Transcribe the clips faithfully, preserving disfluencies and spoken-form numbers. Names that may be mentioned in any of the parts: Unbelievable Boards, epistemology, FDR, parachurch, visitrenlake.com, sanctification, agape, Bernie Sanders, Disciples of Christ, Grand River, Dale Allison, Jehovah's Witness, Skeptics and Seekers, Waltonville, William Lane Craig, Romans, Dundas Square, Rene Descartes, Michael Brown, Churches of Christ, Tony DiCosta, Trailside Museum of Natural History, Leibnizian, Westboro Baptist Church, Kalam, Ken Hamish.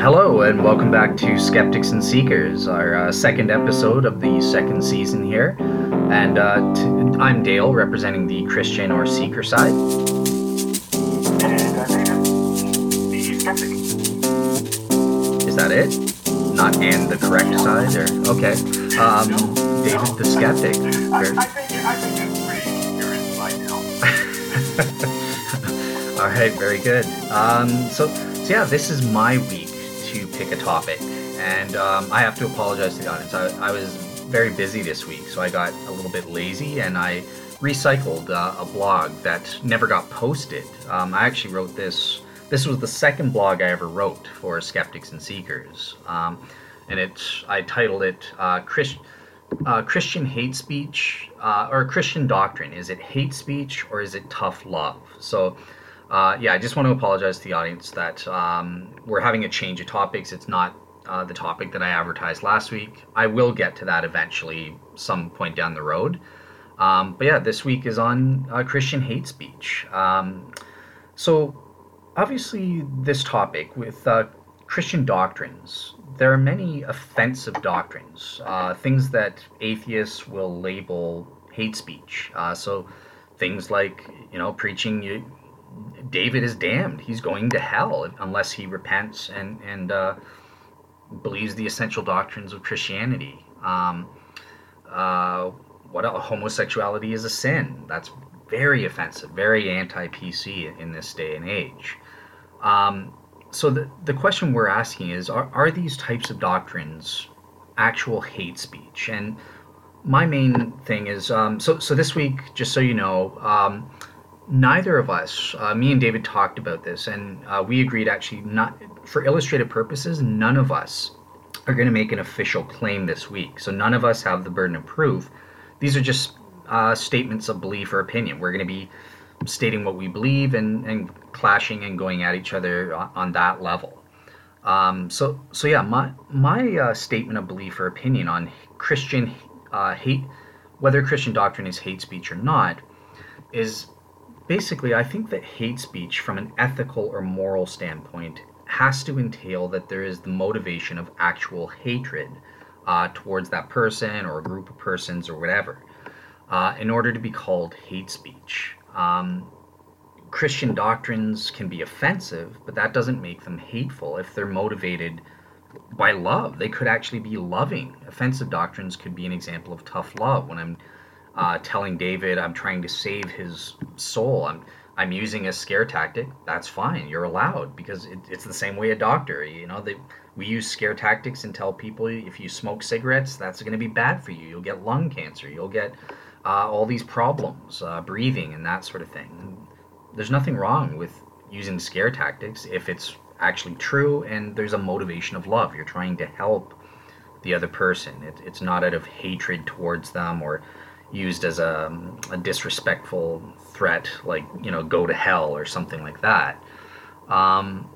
Hello, and welcome back to Skeptics and Seekers, our uh, second episode of the second season here. And uh, t- I'm Dale, representing the Christian or Seeker side. And I'm David, the Skeptic. Is that it? Not and the correct side? Or okay. Um, no, David no, the Skeptic. I, I, I think, I think that's pretty right now. All right, very good. Um, so, so, yeah, this is my week to pick a topic, and um, I have to apologize to the audience. I, I was very busy this week, so I got a little bit lazy, and I recycled uh, a blog that never got posted. Um, I actually wrote this, this was the second blog I ever wrote for Skeptics and Seekers, um, and it, I titled it uh, Christ, uh, Christian Hate Speech, uh, or Christian Doctrine. Is it hate speech, or is it tough love? So Uh, yeah, I just want to apologize to the audience that um, we're having a change of topics. It's not uh, the topic that I advertised last week. I will get to that eventually, some point down the road. Um, but yeah, this week is on uh, Christian hate speech. Um, so obviously this topic with uh, Christian doctrines, there are many offensive doctrines, uh, things that atheists will label hate speech. Uh, so things like, you know, preaching you. David is damned. He's going to hell unless he repents and and uh, believes the essential doctrines of Christianity. Um, uh, what else? Homosexuality is a sin. That's very offensive, very anti-P C in this day and age. Um, so the the question we're asking is: Are are these types of doctrines actual hate speech? And my main thing is um, so so this week, just so you know. Um, Neither of us, uh, me and David talked about this, and uh, we agreed actually not, for illustrative purposes, none of us are going to make an official claim this week. So none of us have the burden of proof. These are just uh, statements of belief or opinion. We're going to be stating what we believe and, and clashing and going at each other on, on that level. Um, so, so yeah, my my uh, statement of belief or opinion on Christian uh, hate, whether Christian doctrine is hate speech or not, is basically, I think that hate speech from an ethical or moral standpoint has to entail that there is the motivation of actual hatred uh, towards that person or a group of persons or whatever uh, in order to be called hate speech. Um, Christian doctrines can be offensive, but that doesn't make them hateful if they're motivated by love. They could actually be loving. Offensive doctrines could be an example of tough love. When I'm Uh, telling David I'm trying to save his soul, I'm I'm using a scare tactic, that's fine, you're allowed, because it, it's the same way a doctor, you know, they, we use scare tactics and tell people if you smoke cigarettes, that's going to be bad for you, you'll get lung cancer, you'll get uh, all these problems, uh, breathing and that sort of thing. And there's nothing wrong with using scare tactics if it's actually true and there's a motivation of love, you're trying to help the other person, it, it's not out of hatred towards them or used as a, a disrespectful threat, like, you know, go to hell or something like that. Um,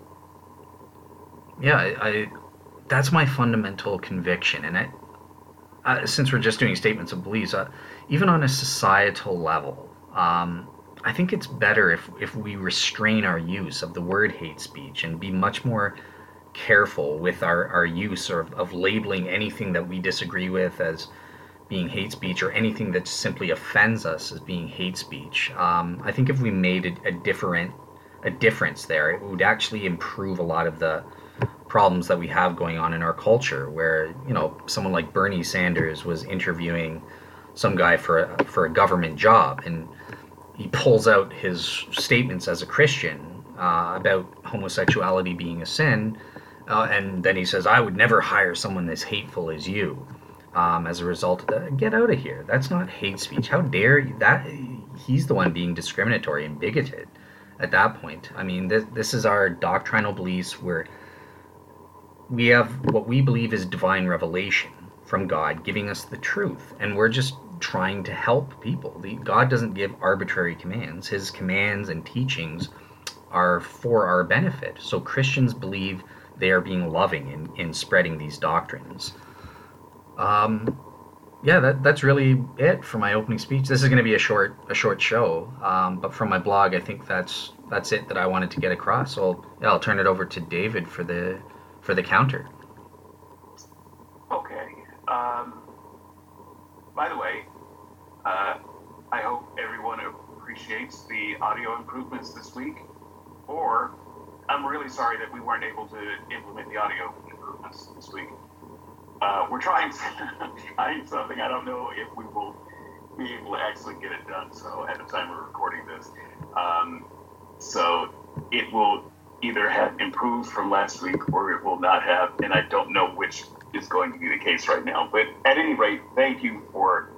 yeah, I, I that's my fundamental conviction. And I, I, since we're just doing statements of beliefs, uh, even on a societal level, um, I think it's better if, if we restrain our use of the word hate speech and be much more careful with our, our use or of, of labeling anything that we disagree with as being hate speech, or anything that simply offends us as being hate speech. Um, I think if we made a, a different a difference there, it would actually improve a lot of the problems that we have going on in our culture, where, you know, someone like Bernie Sanders was interviewing some guy for a, for a government job, and he pulls out his statements as a Christian uh, about homosexuality being a sin, uh, and then he says, "I would never hire someone as hateful as you." Um, as a result of that, get out of here. That's not hate speech. How dare you? That he's the one being discriminatory and bigoted at that point. I mean, this, this is our doctrinal beliefs where we have what we believe is divine revelation from God giving us the truth. And we're just trying to help people. The, God doesn't give arbitrary commands. His commands and teachings are for our benefit. So Christians believe they are being loving in, in spreading these doctrines. Um, yeah, that, that's really it for my opening speech. This is going to be a short, a short show. Um, but from my blog, I think that's, that's it that I wanted to get across. So yeah, I'll turn it over to David for the, for the counter. Okay. Um, by the way, uh, I hope everyone appreciates the audio improvements this week, or I'm really sorry that we weren't able to implement the audio improvements this week. Uh, we're trying, trying something. I don't know if we will be able to actually get it done. So at the time we're recording this, um, so it will either have improved from last week or it will not have, and I don't know which is going to be the case right now. But at any rate, thank you for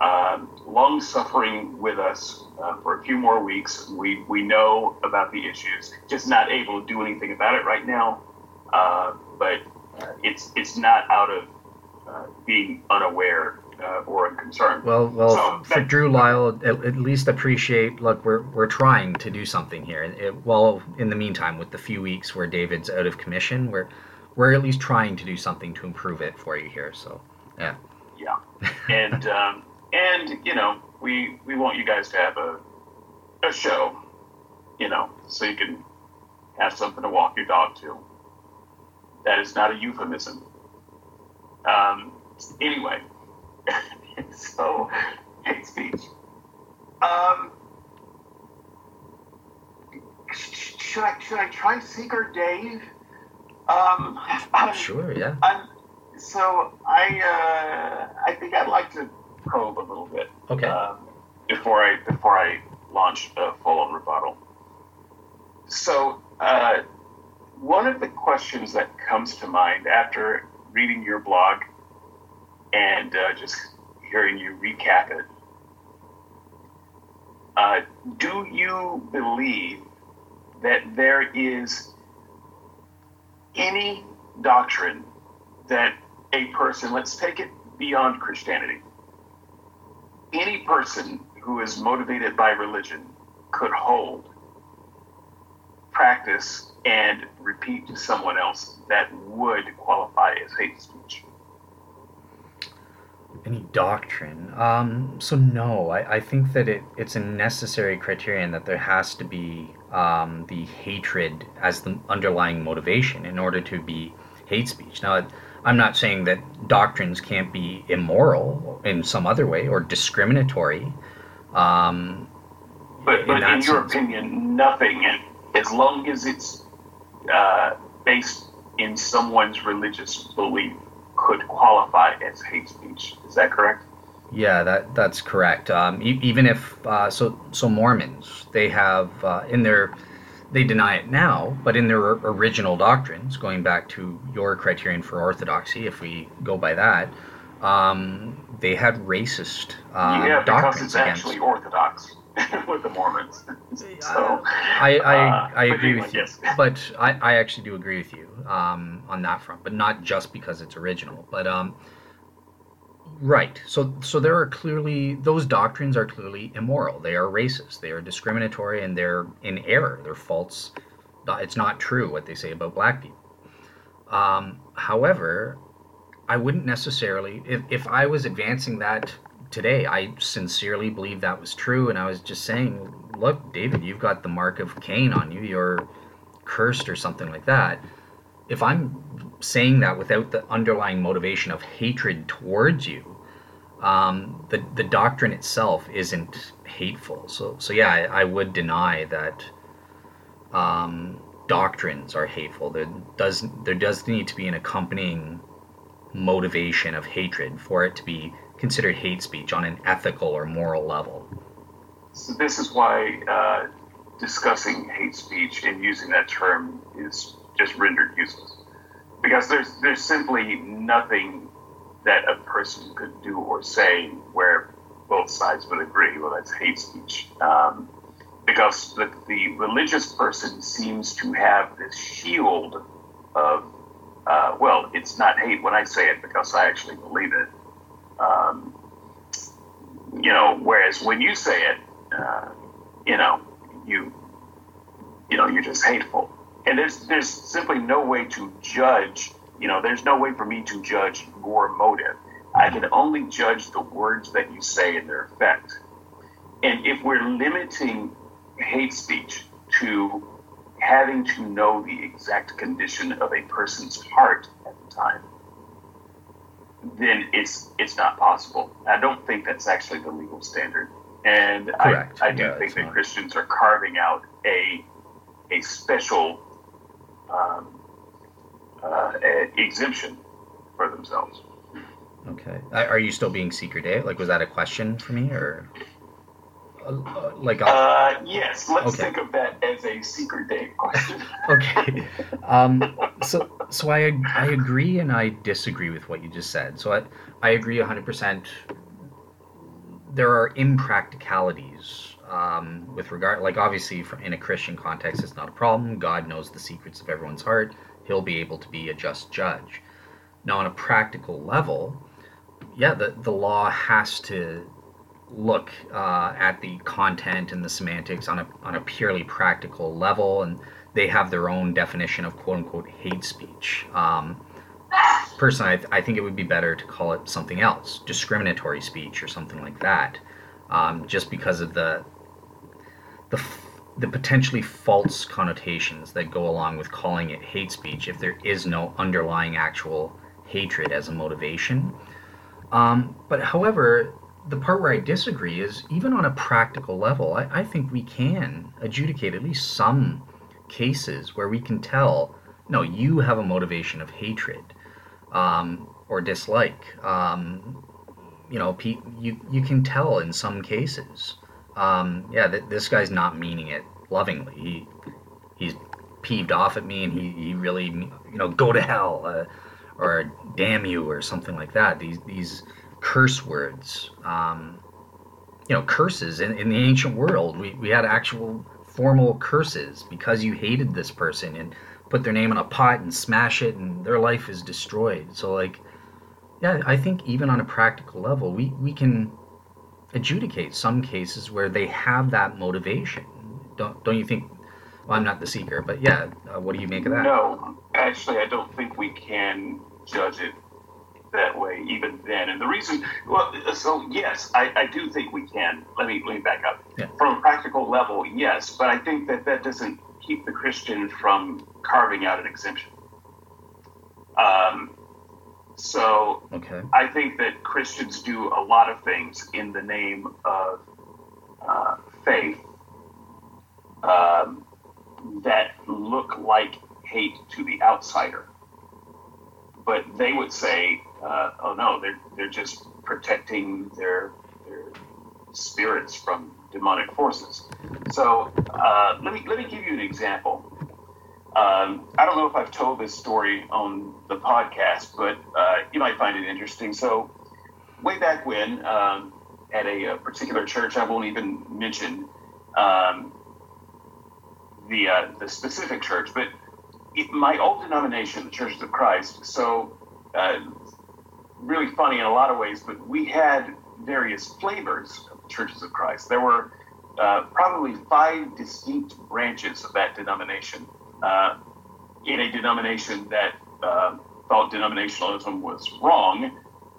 um, long suffering with us uh, for a few more weeks. We we know about the issues, just not able to do anything about it right now. Uh, but it's it's not out of uh, being unaware uh, or unconcerned. Well, well, so, for that, Drew Lyle, at, at least appreciate. Look, we're we're trying to do something here. And it, well, in the meantime, with the few weeks where David's out of commission, we're we're at least trying to do something to improve it for you here. So, yeah. Yeah, and um, and you know, we we want you guys to have a a show, you know, so you can have something to walk your dog to. That is not a euphemism. Um, anyway, so hate speech. Um, should I should I try Seeker Dave? Um, I'm, sure, yeah. I'm, so I uh, I think I'd like to probe a little bit. Okay. Um, before I before I launch a full-on rebuttal. So. Uh, One of the questions that comes to mind after reading your blog and uh, just hearing you recap it, uh, do you believe that there is any doctrine that a person, let's take it beyond Christianity, any person who is motivated by religion could hold, practice, and repeat to someone else that would qualify as hate speech? Any doctrine? Um, so no, I, I think that it, it's a necessary criterion that there has to be um, the hatred as the underlying motivation in order to be hate speech. Now, I'm not saying that doctrines can't be immoral in some other way or discriminatory. Um, but but in, in your sense. Opinion, nothing, as long as it's Uh, based in someone's religious belief could qualify as hate speech. Is that correct? Yeah, that that's correct. Um, e- even if uh, so, so Mormons, they have uh, in their, they deny it now, but in their original doctrines, going back to your criterion for orthodoxy, if we go by that, um, they had racist uh, yeah, doctrines it's against. Actually orthodox. With the Mormons. So, uh, I, I, I uh, agree with you, yes. But I, I actually do agree with you um, on that front, but not just because it's original. But um, right, so so there are clearly, those doctrines are clearly immoral. They are racist, they are discriminatory, and they're in error. They're false. It's not true what they say about black people. Um, however, I wouldn't necessarily, if, if I was advancing that today, I sincerely believe that was true, and I was just saying, look, David, you've got the mark of Cain on you, you're cursed or something like that. If I'm saying that without the underlying motivation of hatred towards you, um, the, the doctrine itself isn't hateful. So, so yeah, I, I would deny that um, doctrines are hateful. There does, there does need to be an accompanying motivation of hatred for it to be considered hate speech on an ethical or moral level. So this is why uh, discussing hate speech and using that term is just rendered useless, because there's there's simply nothing that a person could do or say where both sides would agree, well, that's hate speech, um, because the, the religious person seems to have this shield of, uh, well, it's not hate when I say it because I actually believe it. Um, you know, whereas when you say it, uh, you know, you, you know, you're just hateful. And there's there's simply no way to judge. You know, there's no way for me to judge your motive. I can only judge the words that you say and their effect. And if we're limiting hate speech to having to know the exact condition of a person's heart at the time, then it's it's not possible. I don't think that's actually the legal standard. And Correct. I, I do yeah, think that not. Christians are carving out a a special um, uh, a exemption for themselves. Okay. Are you still being secret, Dave? Like, was that a question for me, or uh, like? A... Uh, yes. Let's okay. think of that as a secret Dave question. okay. Um, so, so I I agree and I disagree with what you just said. So I I agree one hundred percent. There are impracticalities um, with regard, like obviously in a Christian context, it's not a problem. God knows the secrets of everyone's heart. He'll be able to be a just judge. Now, on a practical level, yeah, the, the law has to look uh, at the content and the semantics on a on a purely practical level, and they have their own definition of quote-unquote hate speech. Um, personally, I, th- I think it would be better to call it something else, discriminatory speech or something like that, um, just because of the, the the potentially false connotations that go along with calling it hate speech if there is no underlying actual hatred as a motivation. Um, but however, the part where I disagree is even on a practical level, I, I think we can adjudicate at least some cases where we can tell, no, you have a motivation of hatred um, or dislike. Um, you know, pe- you, you can tell in some cases, um, yeah, th- this guy's not meaning it lovingly. He, he's peeved off at me and he, he really, you know, go to hell. Uh, or damn you, or something like that. These these curse words, um, you know, curses. In, in the ancient world, we, we had actual formal curses because you hated this person and put their name in a pot and smash it and their life is destroyed. So, like, yeah, I think even on a practical level, we, we can adjudicate some cases where they have that motivation. Don't, don't you think? Well, I'm not the seeker, but yeah, uh, what do you make of that? No, actually, I don't think we can judge it that way even then. And the reason, well, so yes, I, I do think we can. Let me, let me back up. Yeah. From a practical level, yes, but I think that that doesn't keep the Christian from carving out an exemption. Um, so okay. I think that Christians do a lot of things in the name of uh, faith Um, that look like hate to the outsider, but they would say, uh, "Oh no, they're they're just protecting their their spirits from demonic forces." So uh, let me let me give you an example. Um, I don't know if I've told this story on the podcast, but uh, you might find it interesting. So way back when, um, at a, a particular church, I won't even mention. Um, The, uh, the specific church, but it, my old denomination, the Churches of Christ, so uh, really funny in a lot of ways, but we had various flavors of the Churches of Christ. There were uh, probably five distinct branches of that denomination uh, in a denomination that uh, thought denominationalism was wrong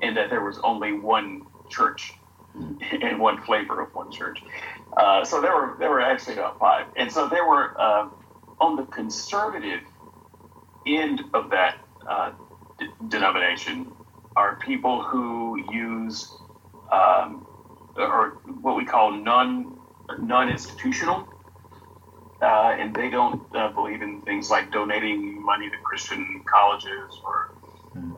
and that there was only one church and one flavor of one church. Uh, so there were there were actually about five. And so they were uh, on the conservative end of that uh, d- denomination are people who use um, or what we call non, non-institutional. Uh, and they don't uh, believe in things like donating money to Christian colleges or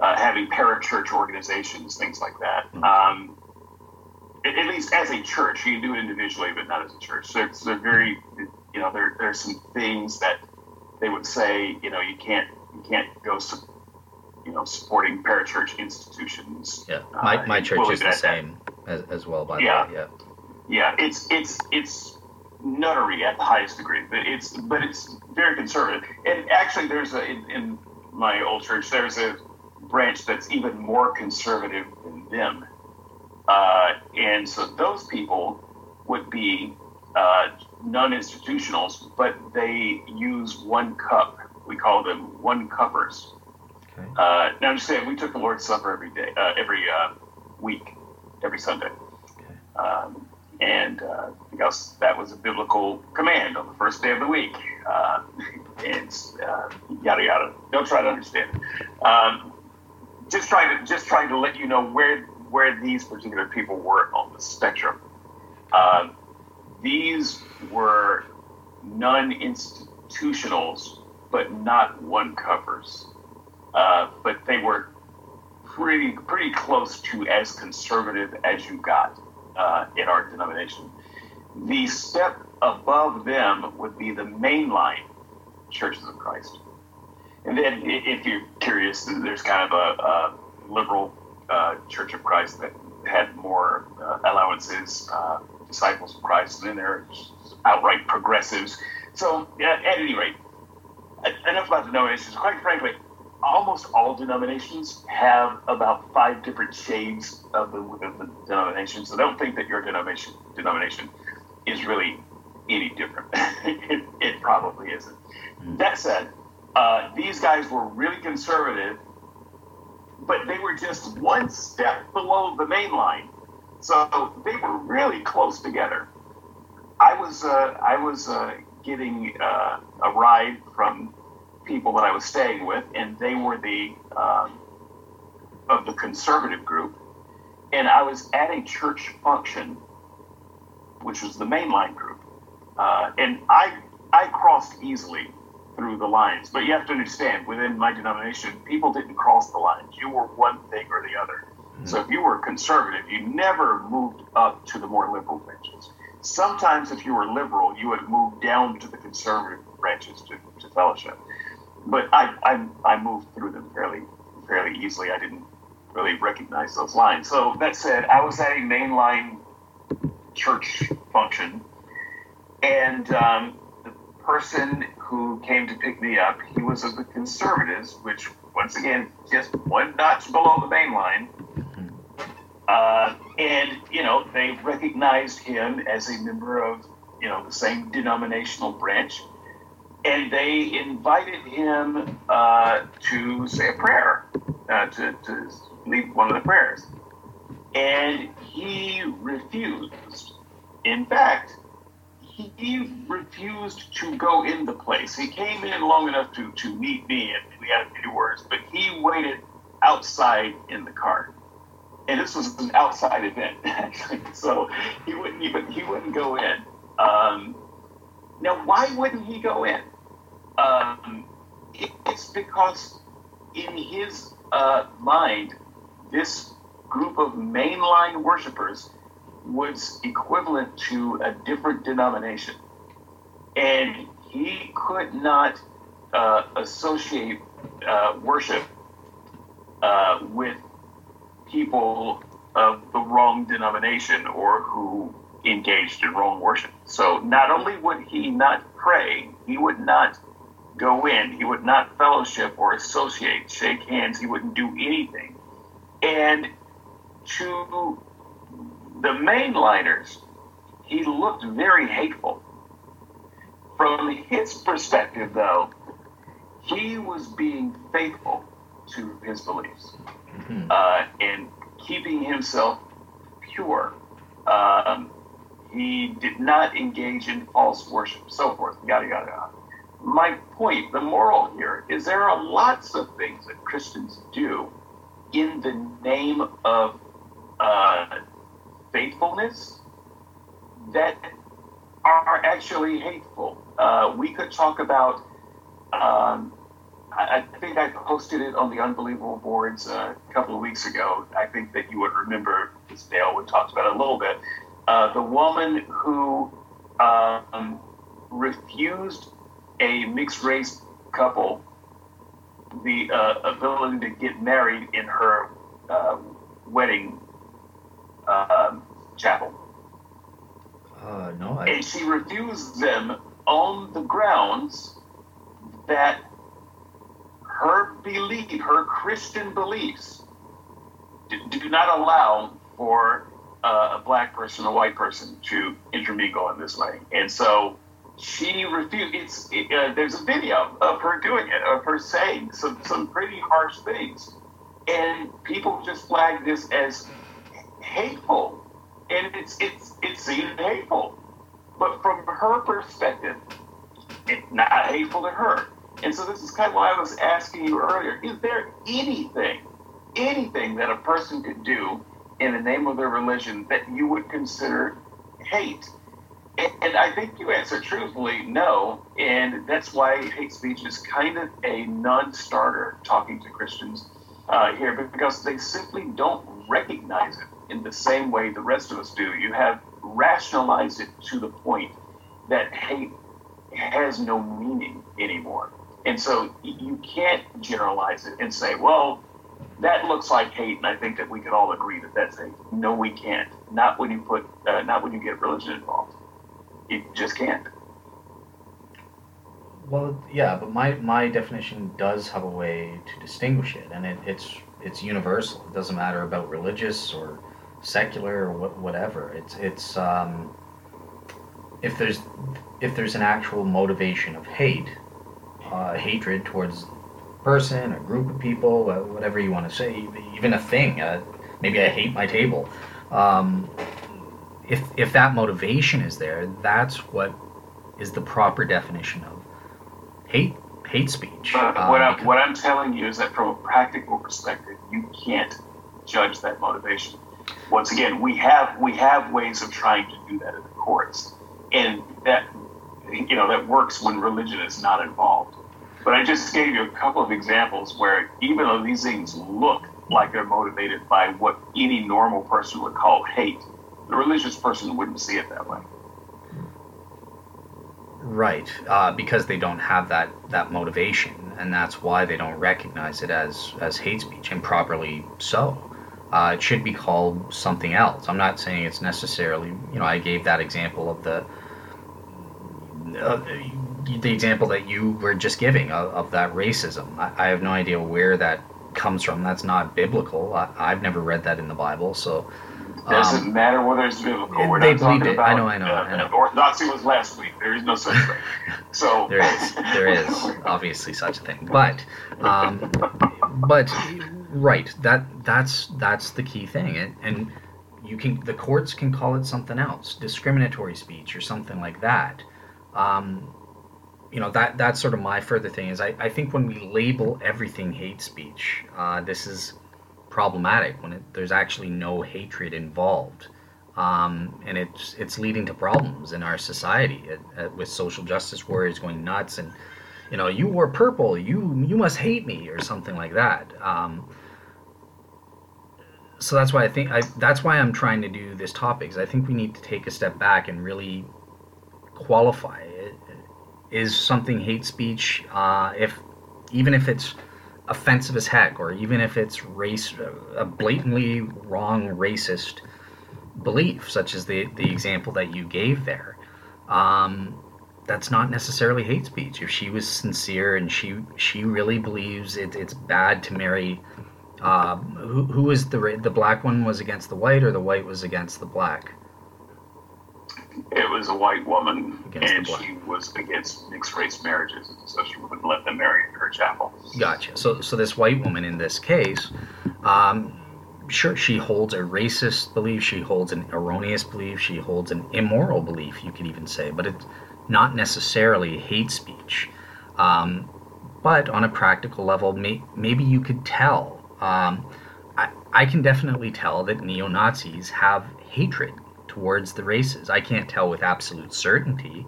uh, having parachurch organizations, things like that. Um, At least as a church, you can do it individually, but not as a church. So it's a very, you know, there there's some things that they would say, you know, you can't you can't go, you know, supporting parachurch institutions. Yeah, my my uh, church we'll is the same as, as well. By yeah. the way, yeah, yeah, it's it's it's nuttery at the highest degree, but it's but it's very conservative. And actually, there's a in, in my old church, there's a branch that's even more conservative than them. Uh, and so those people would be uh, non-institutionals, but they use one cup. We call them one cuppers. Okay. Uh, now I'm just saying, we took the Lord's Supper every day, uh, every uh, week, every Sunday, okay. um, and uh, because that was a biblical command on the first day of the week, uh, and uh, yada yada. Don't try to understand it. Um, just trying to just trying to let you know where where these particular people were on the spectrum. Uh, these were non-institutionals, but not one-covers. Uh, but they were pretty pretty close to as conservative as you got uh, in our denomination. The step above them would be the mainline Churches of Christ. And then, if you're curious, there's kind of a, a liberal uh, Church of Christ that had more uh, allowances, uh, Disciples of Christ, and then there's outright progressives. So, yeah, at any rate, enough about denominations. Quite frankly, almost all denominations have about five different shades of the, of the denomination. So don't think that your denomination denomination is really any different. it, it probably isn't. That said, uh, these guys were really conservative, but they were just one step below the main line. So they were really close together. I was uh, I was uh, getting uh, a ride from people that I was staying with, and they were the um, of the conservative group. And I was at a church function, which was the mainline group, uh, and I I crossed easily through the lines. But you have to understand, within my denomination, people didn't cross the lines. You were one thing or the other. Mm-hmm. So if you were conservative, you never moved up to the more liberal branches. Sometimes, if you were liberal, you would move down to the conservative branches to, to fellowship. But I, I I moved through them fairly fairly easily. I didn't really recognize those lines. So that said, I was at a mainline church function, and um, the person who came to pick me up, he was of the conservatives, which once again just one notch below the mainline. Uh, and you know, they recognized him as a member of you know the same denominational branch. And they invited him uh, to say a prayer, uh, to, to lead one of the prayers. And he refused. In fact, he refused to go in the place. He came in long enough to, to meet me, and we had a few words, but he waited outside in the car. And this was an outside event, actually. So he wouldn't even, he wouldn't go in. Um, now, why wouldn't he go in? Um, it's because in his uh, mind, this group of mainline worshipers was equivalent to a different denomination. And he could not uh, associate uh, worship uh, with people of the wrong denomination or who engaged in wrong worship. So not only would he not pray, he would not go in, he would not fellowship or associate, shake hands, he wouldn't do anything. And to the mainliners, he looked very hateful. From his perspective, though, he was being faithful to his beliefs, mm-hmm. uh, and keeping himself pure. Um, He did not engage in false worship, so forth, yada, yada, yada. My point, the moral here, is there are lots of things that Christians do in the name of uh, faithfulness that are actually hateful. Uh, we could talk about, um, I, I think I posted it on the Unbelievable Boards uh, a couple of weeks ago. I think that you would remember, as Dale would talk about it a little bit, Uh, the woman who uh, um, refused a mixed-race couple the uh, ability to get married in her uh, wedding uh, chapel. Uh, no, I... And she refused them on the grounds that her belief, her Christian beliefs, do, do not allow for Uh, a black person, a white person, to intermingle in this way, and so she refused. It's it, uh, there's a video of her doing it, of her saying some some pretty harsh things, and people just flagged this as hateful, and it's it's it seemed hateful. But from her perspective, it's not hateful to her. And so this is kind of why I was asking you earlier. Is there anything, anything that a person could do in the name of their religion that you would consider hate? And, and I think you answered truthfully no. And that's why hate speech is kind of a non-starter talking to Christians uh, here, because they simply don't recognize it in the same way the rest of us do. You have rationalized it to the point that hate has no meaning anymore. And so you can't generalize it and say, well, that looks like hate, and I think that we could all agree that that's hate. No, we can't. Not when you put, uh, not when you get religion involved. You just can't. Well, yeah, but my, my definition does have a way to distinguish it, and it, it's it's universal. It doesn't matter about religious or secular or what, whatever. It's it's um, if there's if there's an actual motivation of hate, uh, hatred towards person, a group of people, uh, whatever you want to say, even a thing. Uh, maybe I hate my table. Um, if if that motivation is there, that's what is the proper definition of hate hate speech. But uh, what, I, what I'm telling you is that from a practical perspective, you can't judge that motivation. Once again, we have we have ways of trying to do that in the courts, and that you know that works when religion is not involved. But I just gave you a couple of examples where even though these things look like they're motivated by what any normal person would call hate, the religious person wouldn't see it that way. Right, uh, because they don't have that, that motivation, and that's why they don't recognize it as, as hate speech, and properly so. Uh, it should be called something else. I'm not saying it's necessarily, you know, I gave that example of the... Uh, the example that you were just giving of, of that racism. I, I have no idea where that comes from. That's not biblical. I, I've never read that in the Bible, so... Um, doesn't matter whether it's biblical. It, We're they not talking it. About... I know, I know, uh, I know. Orthodoxy was last week. There is no such thing. So... there is. There is, obviously, such a thing. But, um, but right, that that's that's the key thing. And, and you can the courts can call it something else, discriminatory speech or something like that. Um... You know, that that's sort of my further thing is I, I think when we label everything hate speech, uh, this is problematic when it, there's actually no hatred involved. Um, and it's it's leading to problems in our society it, it, with social justice warriors going nuts and, you know, you wore purple, you you must hate me or something like that. Um, so that's why I think I, that's why I'm trying to do this topic is I think we need to take a step back and really qualify it. Is something hate speech, uh, if even if it's offensive as heck, or even if it's race, a blatantly wrong racist belief, such as the, the example that you gave there, um, that's not necessarily hate speech. If she was sincere and she she really believes it, it's bad to marry, uh, who who was the the black one was against the white, or the white was against the black? It was a white woman, and she was against mixed-race marriages, so she wouldn't let them marry in her chapel. Gotcha. So so this white woman in this case, um, sure, she holds a racist belief, she holds an erroneous belief, she holds an immoral belief, you could even say, but it's not necessarily hate speech. Um, but on a practical level, may, maybe you could tell. Um, I, I can definitely tell that neo-Nazis have hatred towards the races. I can't tell with absolute certainty,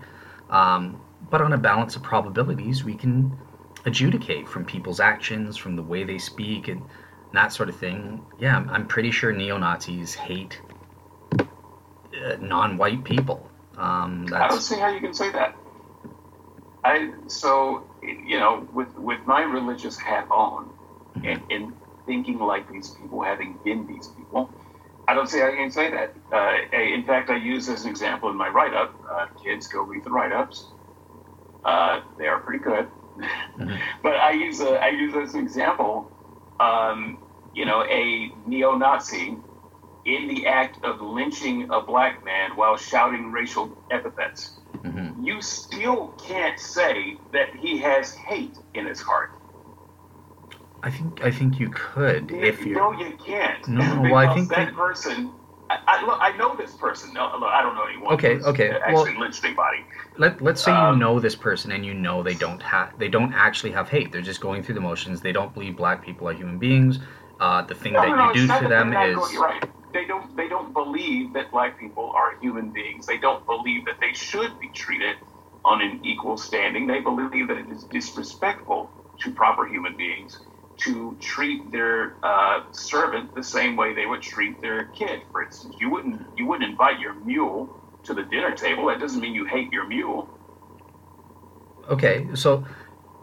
um, but on a balance of probabilities, we can adjudicate from people's actions, from the way they speak, and that sort of thing. Yeah, I'm pretty sure neo-Nazis hate uh, non-white people. Um, that's... I don't see how you can say that. I so you know, with with my religious hat on, mm-hmm. and, and thinking like these people, having been these people. I don't see how you can say that. Uh, in fact, I use as an example in my write-up. Uh, kids, go read the write-ups. Uh, they are pretty good. Mm-hmm. But I use a, I use as an example, um, you know, a neo-Nazi in the act of lynching a black man while shouting racial epithets. Mm-hmm. You still can't say that he has hate in his heart. I think I think you could if you. No, you can't. No, no well, I think that, that person I, I, look, I know this person. No, look, I don't know anyone. Okay, okay. Actually, well, lynched anybody. Let Let's say um, you know this person, and you know they don't have they don't actually have hate. They're just going through the motions. They don't believe black people are human beings. Uh, the thing no, that no, you do to them is going, right. They don't they don't believe that black people are human beings. They don't believe that they should be treated on an equal standing. They believe that it is disrespectful to proper human beings to treat their uh, servant the same way they would treat their kid. For instance, you wouldn't you wouldn't invite your mule to the dinner table. That doesn't mean you hate your mule. Okay, so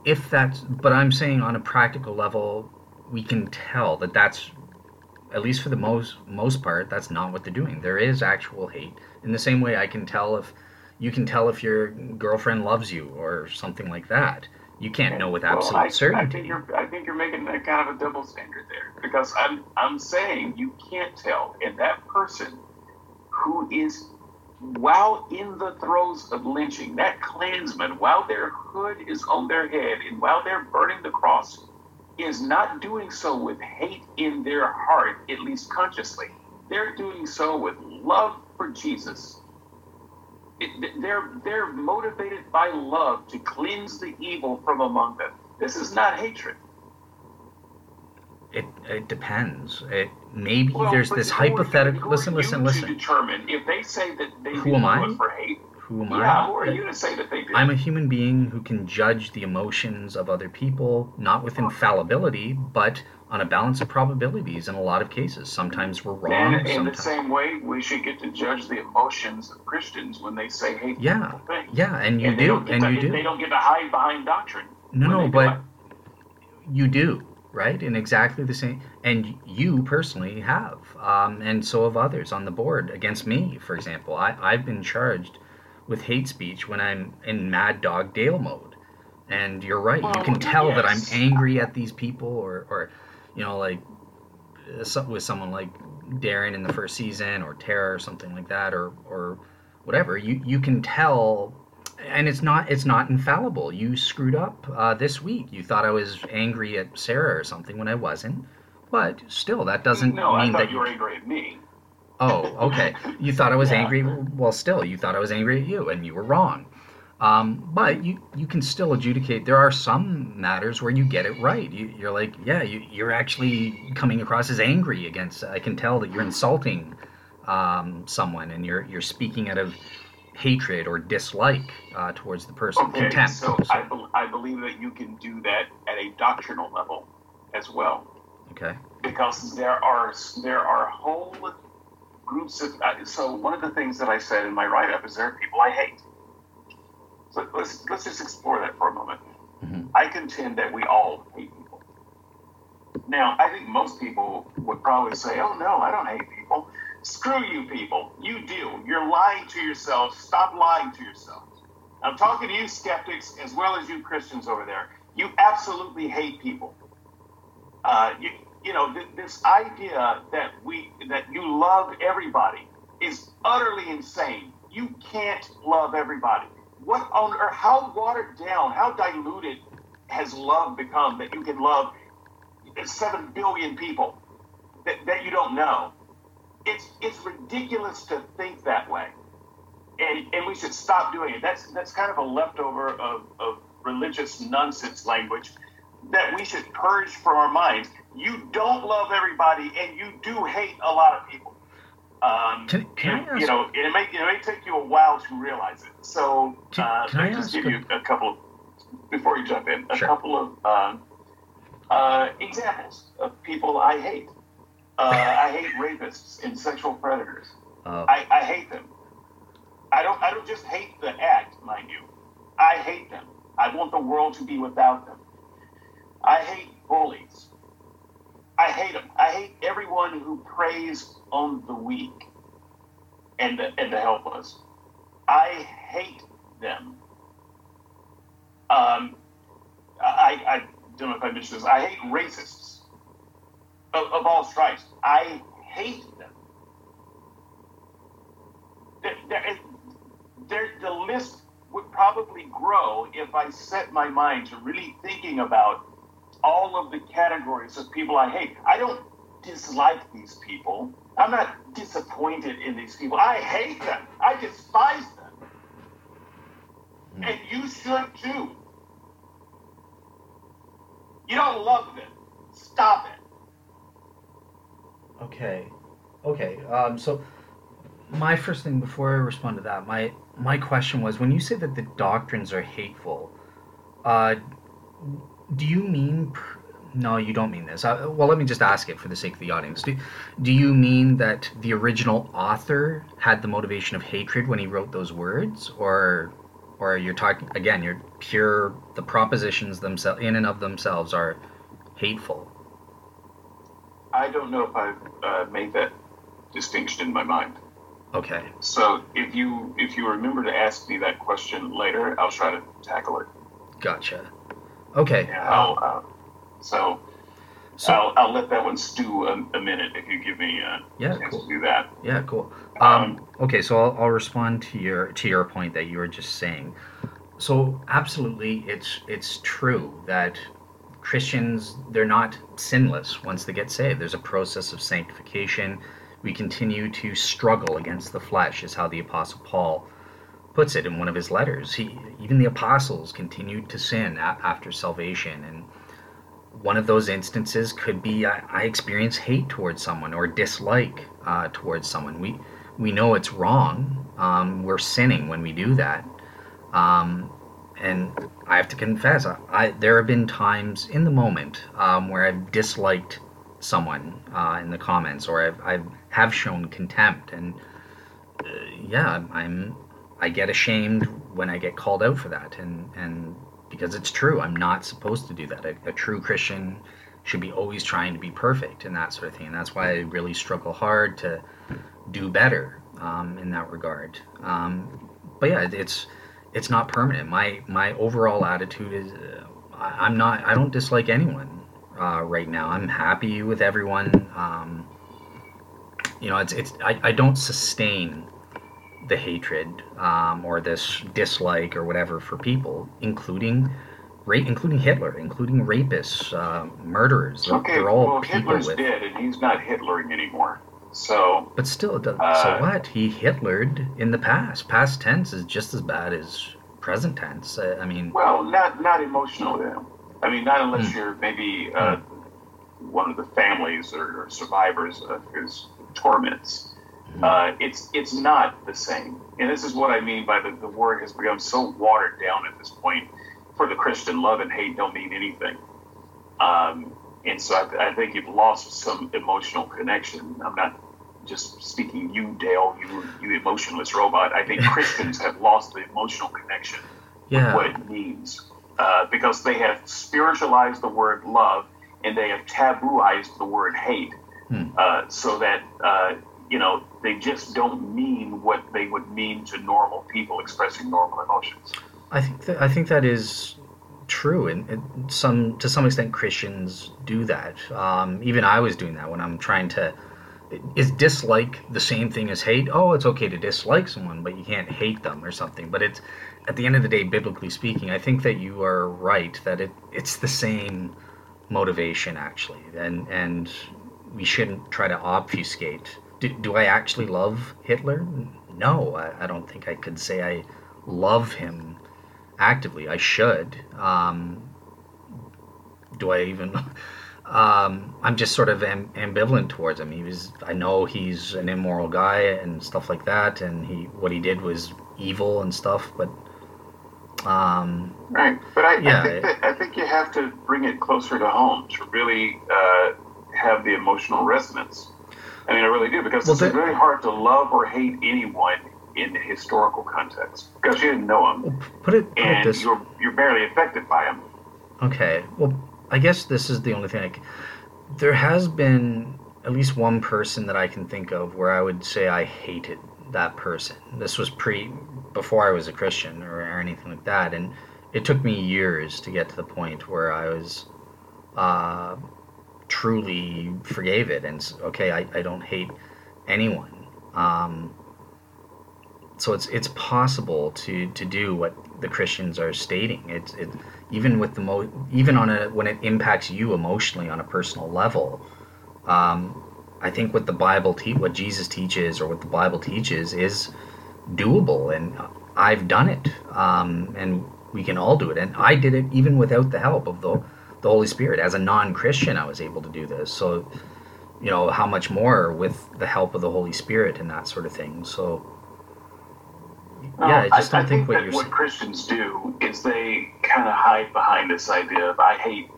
if that's, but I'm saying on a practical level, we can tell that that's, at least for the most most part, that's not what they're doing. There is actual hate. In the same way, I can tell if you can tell if your girlfriend loves you or something like that. You can't know with absolute well, I, certainty. I think, you're, I think you're making that kind of a double standard there, because I'm I'm saying you can't tell. And that person who is, while in the throes of lynching, that Klansman, while their hood is on their head and while they're burning the cross, is not doing so with hate in their heart, at least consciously. They're doing so with love for Jesus. It, they're they're motivated by love to cleanse the evil from among them. This is not hatred. It it depends. It maybe well, there's this hypothetical. Listen, listen, listen. To determine if they say that they who am I? For hate, who am yeah, I? Yeah, who are you to say that they do? I'm a human being who can judge the emotions of other people, not with infallibility, but on a balance of probabilities in a lot of cases. Sometimes we're wrong. And in sometimes. The same way, we should get to judge the emotions of Christians when they say hateful yeah, things. Yeah, and you and do, and to, you do. They don't get to hide behind doctrine. No, no, but you do, right? In exactly the same, and you personally have, um, and so have others on the board against me, for example. I, I've been charged with hate speech when I'm in Mad Dog Dale mode. And you're right, well, you can tell yes. that I'm angry at these people or... or you know, like with someone like Darren in the first season or Tara or something like that or or whatever, you, you can tell, and it's not it's not infallible. You screwed up uh, this week. You thought I was angry at Sarah or something when I wasn't, but still, that doesn't no, mean I that you were angry at me. Oh, okay. You thought I was yeah. angry. Well, still, you thought I was angry at you, and you were wrong. Um, but you, you can still adjudicate. There are some matters where you get it right. You, you're like, yeah, you, you're actually coming across as angry against. I can tell that you're insulting um, someone, and you're you're speaking out of hatred or dislike uh, towards the person. Okay, Contempt. so I, be- I believe that you can do that at a doctrinal level as well. Okay. Because there are there are whole groups of. Uh, so one of the things that I said in my write-up is there are people I hate. So let's let's just explore that for a moment. Mm-hmm. I contend that we all hate people. Now, I think most people would probably say, "Oh no, I don't hate people. Screw you, people. You do. You're lying to yourself. Stop lying to yourself." I'm talking to you skeptics as well as you Christians over there. You absolutely hate people. Uh, you you know th- this idea that we that you love everybody is utterly insane. You can't love everybody. What on earth, how watered down, how diluted has love become that you can love seven billion people that, that you don't know? It's it's ridiculous to think that way. And and we should stop doing it. That's that's kind of a leftover of, of religious nonsense language that we should purge from our minds. You don't love everybody and you do hate a lot of people. Um, can, can and, I ask, you know, it may, it may take you a while to realize it. So can, uh, can I just give a, you a couple of, before you jump in, a sure. couple of uh, uh, examples of people I hate. Uh, I hate rapists and sexual predators. Oh. I, I hate them. I don't. I don't just hate the act, mind you. I hate them. I want the world to be without them. I hate bullies. I hate them. I hate everyone who preys on the weak and the, and the helpless. I hate them. Um, I, I don't know if I mentioned this. I hate racists of, of all stripes. I hate them. There, there, there, the list would probably grow if I set my mind to really thinking about all of the categories of people I hate. I don't dislike these people. I'm not disappointed in these people. I hate them. I despise them. Mm. And you should too. You don't love them. Stop it. Okay. Okay. Um, so my first thing before I respond to that, my, my question was, when you say that the doctrines are hateful, uh, do you mean... Pr- No, you don't mean this. I, well, let me just ask it for the sake of the audience. Do, do you mean that the original author had the motivation of hatred when he wrote those words? Or or you're talking, again, you're pure, the propositions themselves, in and of themselves, are hateful? I don't know if I've uh, made that distinction in my mind. Okay. So if you if you remember to ask me that question later, I'll try to tackle it. Gotcha. Okay. Yeah, I'll... Uh, So, so I'll, I'll let that one stew a, a minute if you give me a yeah, chance cool. to do that. Yeah, cool. Um, um, okay, so I'll, I'll respond to your to your point that you were just saying. So absolutely, it's it's true that Christians, they're not sinless once they get saved. There's a process of sanctification. We continue to struggle against the flesh, is how the Apostle Paul puts it in one of his letters. He, even the apostles continued to sin a- after salvation, and one of those instances could be I, I experience hate towards someone or dislike uh, towards someone. We we know it's wrong. Um, we're sinning when we do that. Um, and I have to confess, I, I, there have been times in the moment um, where I've disliked someone uh, in the comments, or I've, I've have shown contempt. And uh, yeah, I'm I get ashamed when I get called out for that. And and. Because it's true, I'm not supposed to do that. A, a true Christian should be always trying to be perfect and that sort of thing. And that's why I really struggle hard to do better um, in that regard. Um, but yeah, it's it's not permanent. My my overall attitude is uh, I, I'm not. I don't dislike anyone uh, right now. I'm happy with everyone. Um, you know, it's it's. I, I don't sustain the hatred um, or this dislike or whatever for people, including rape, including Hitler, including rapists, uh, murderers. Okay, they're all well, people Hitler's with... dead, and he's not Hitlering anymore. So, but still, it uh, so what? He Hitlered in the past. Past tense is just as bad as present tense. I, I mean, well, not not emotionally. I mean, not unless mm. you're maybe uh, mm. one of the families or survivors of his torments. Uh, it's it's not the same. And this is what I mean by the, the word has become so watered down at this point. For the Christian, love and hate don't mean anything. Um, and so I, I think you've lost some emotional connection. I'm not just speaking you, Dale, you, you emotionless robot. I think Christians have lost the emotional connection yeah. with what it means. Uh, because they have spiritualized the word love and they have tabooized the word hate. Hmm. Uh, so that... Uh, You know, they just don't mean what they would mean to normal people expressing normal emotions. I think that I think that is true, and, and some to some extent Christians do that. Um, even I was doing that when I'm trying to. Is dislike the same thing as hate? Oh, it's okay to dislike someone, but you can't hate them or something. But it's at the end of the day, biblically speaking, I think that you are right that it it's the same motivation actually, and and we shouldn't try to obfuscate. Do, do I actually love Hitler? No, I, I don't think I could say I love him actively. I should. Um, do I even... Um, I'm just sort of am, ambivalent towards him. He was. I know he's an immoral guy and stuff like that, and he what he did was evil and stuff, but... Um, right, but I, yeah, I, think that, I think you have to bring it closer to home to really uh, have the emotional resonance. I mean, I really do, because well, it's very really hard to love or hate anyone in the historical context, because you didn't know them, put it, put and it this. you're you're barely affected by them. Okay, well, I guess this is the only thing I can... There has been at least one person that I can think of where I would say I hated that person. This was pre, before I was a Christian or, or anything like that, and it took me years to get to the point where I was... Uh, truly forgave it and okay I, I don't hate anyone um, so it's it's possible to, to do what the Christians are stating. It's it even with the mo even on a when it impacts you emotionally on a personal level, um, I think what the Bible te- what Jesus teaches or what the Bible teaches is doable, and I've done it, um, and we can all do it, and I did it even without the help of the the Holy Spirit. As a non-Christian, I was able to do this. So, you know, how much more with the help of the Holy Spirit and that sort of thing. So, yeah, I just don't I, I think, think what you're saying. What Christians do is they kind of hide behind this idea of I hate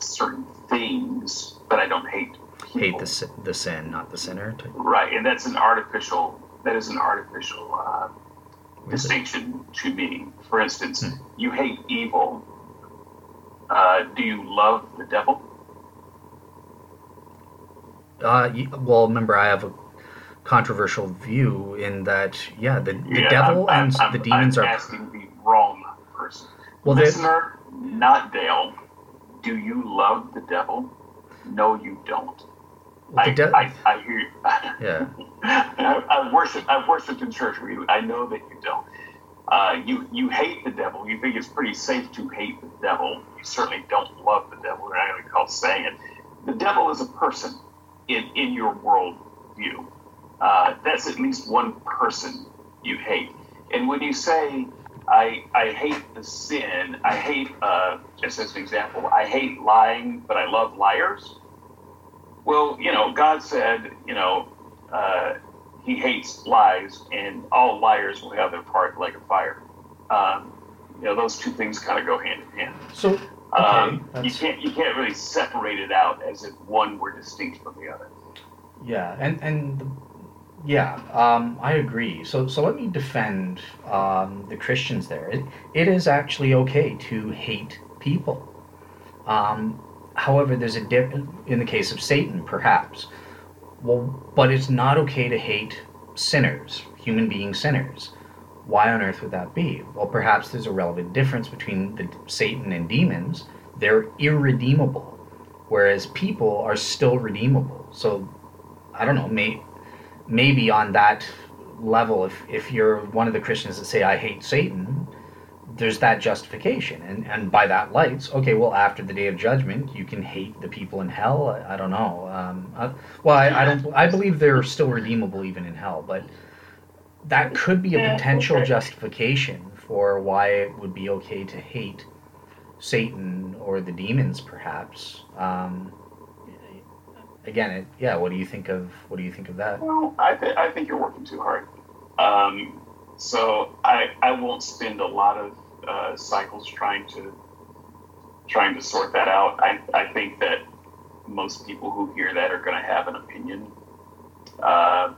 certain things, but I don't hate people. Hate the the sin, not the sinner. Type. Right, and that's an artificial. That is an artificial uh, distinction to me. For instance, hmm. you hate evil. Uh, do you love the devil? Uh, well, remember, I have a controversial view in that, yeah, the, the yeah, devil I'm, and I'm, the demons I'm are... I'm asking the wrong person. Well, Listener, they're... not Dale, do you love the devil? No, you don't. Well, I, de- I, I hear you. Yeah. I, I worship. I worship in church where you. I know that you don't. Uh, you, you hate the devil. You think it's pretty safe to hate the devil. You certainly don't love the devil. We're not going to call saying it. The devil is a person in, in your world view. Uh, that's at least one person you hate. And when you say, I I hate the sin, I hate, uh, just as an example, I hate lying, but I love liars. Well, you know, God said, you know, uh, he hates lies, and all liars will have their part like a fire. Um, you know, those two things kind of go hand in hand. So okay, um, you can't you can't really separate it out as if one were distinct from the other. Yeah, and and the, yeah, um, I agree. So so let me defend um, the Christians there. It, it is actually okay to hate people. Um, however, there's a dip in the case of Satan, perhaps. Well, but it's not okay to hate sinners, human being sinners. Why on earth would that be? Well, perhaps there's a relevant difference between the Satan and demons. They're irredeemable, whereas people are still redeemable. So, I don't know, may, maybe on that level, if, if you're one of the Christians that say, I hate Satan, there's that justification. And, and by that lights, okay, well, after the day of judgment, you can hate the people in hell. I, I don't know. Um, I, well, I, I don't. I believe they're still redeemable even in hell, but that could be a potential justification for why it would be okay to hate Satan or the demons, perhaps. Um, again, it, yeah. What do you think of? What do you think of that? Well, I th- I think you're working too hard. Um, so I I won't spend a lot of Uh, cycles trying to trying to sort that out. I, I think that most people who hear that are going to have an opinion, uh,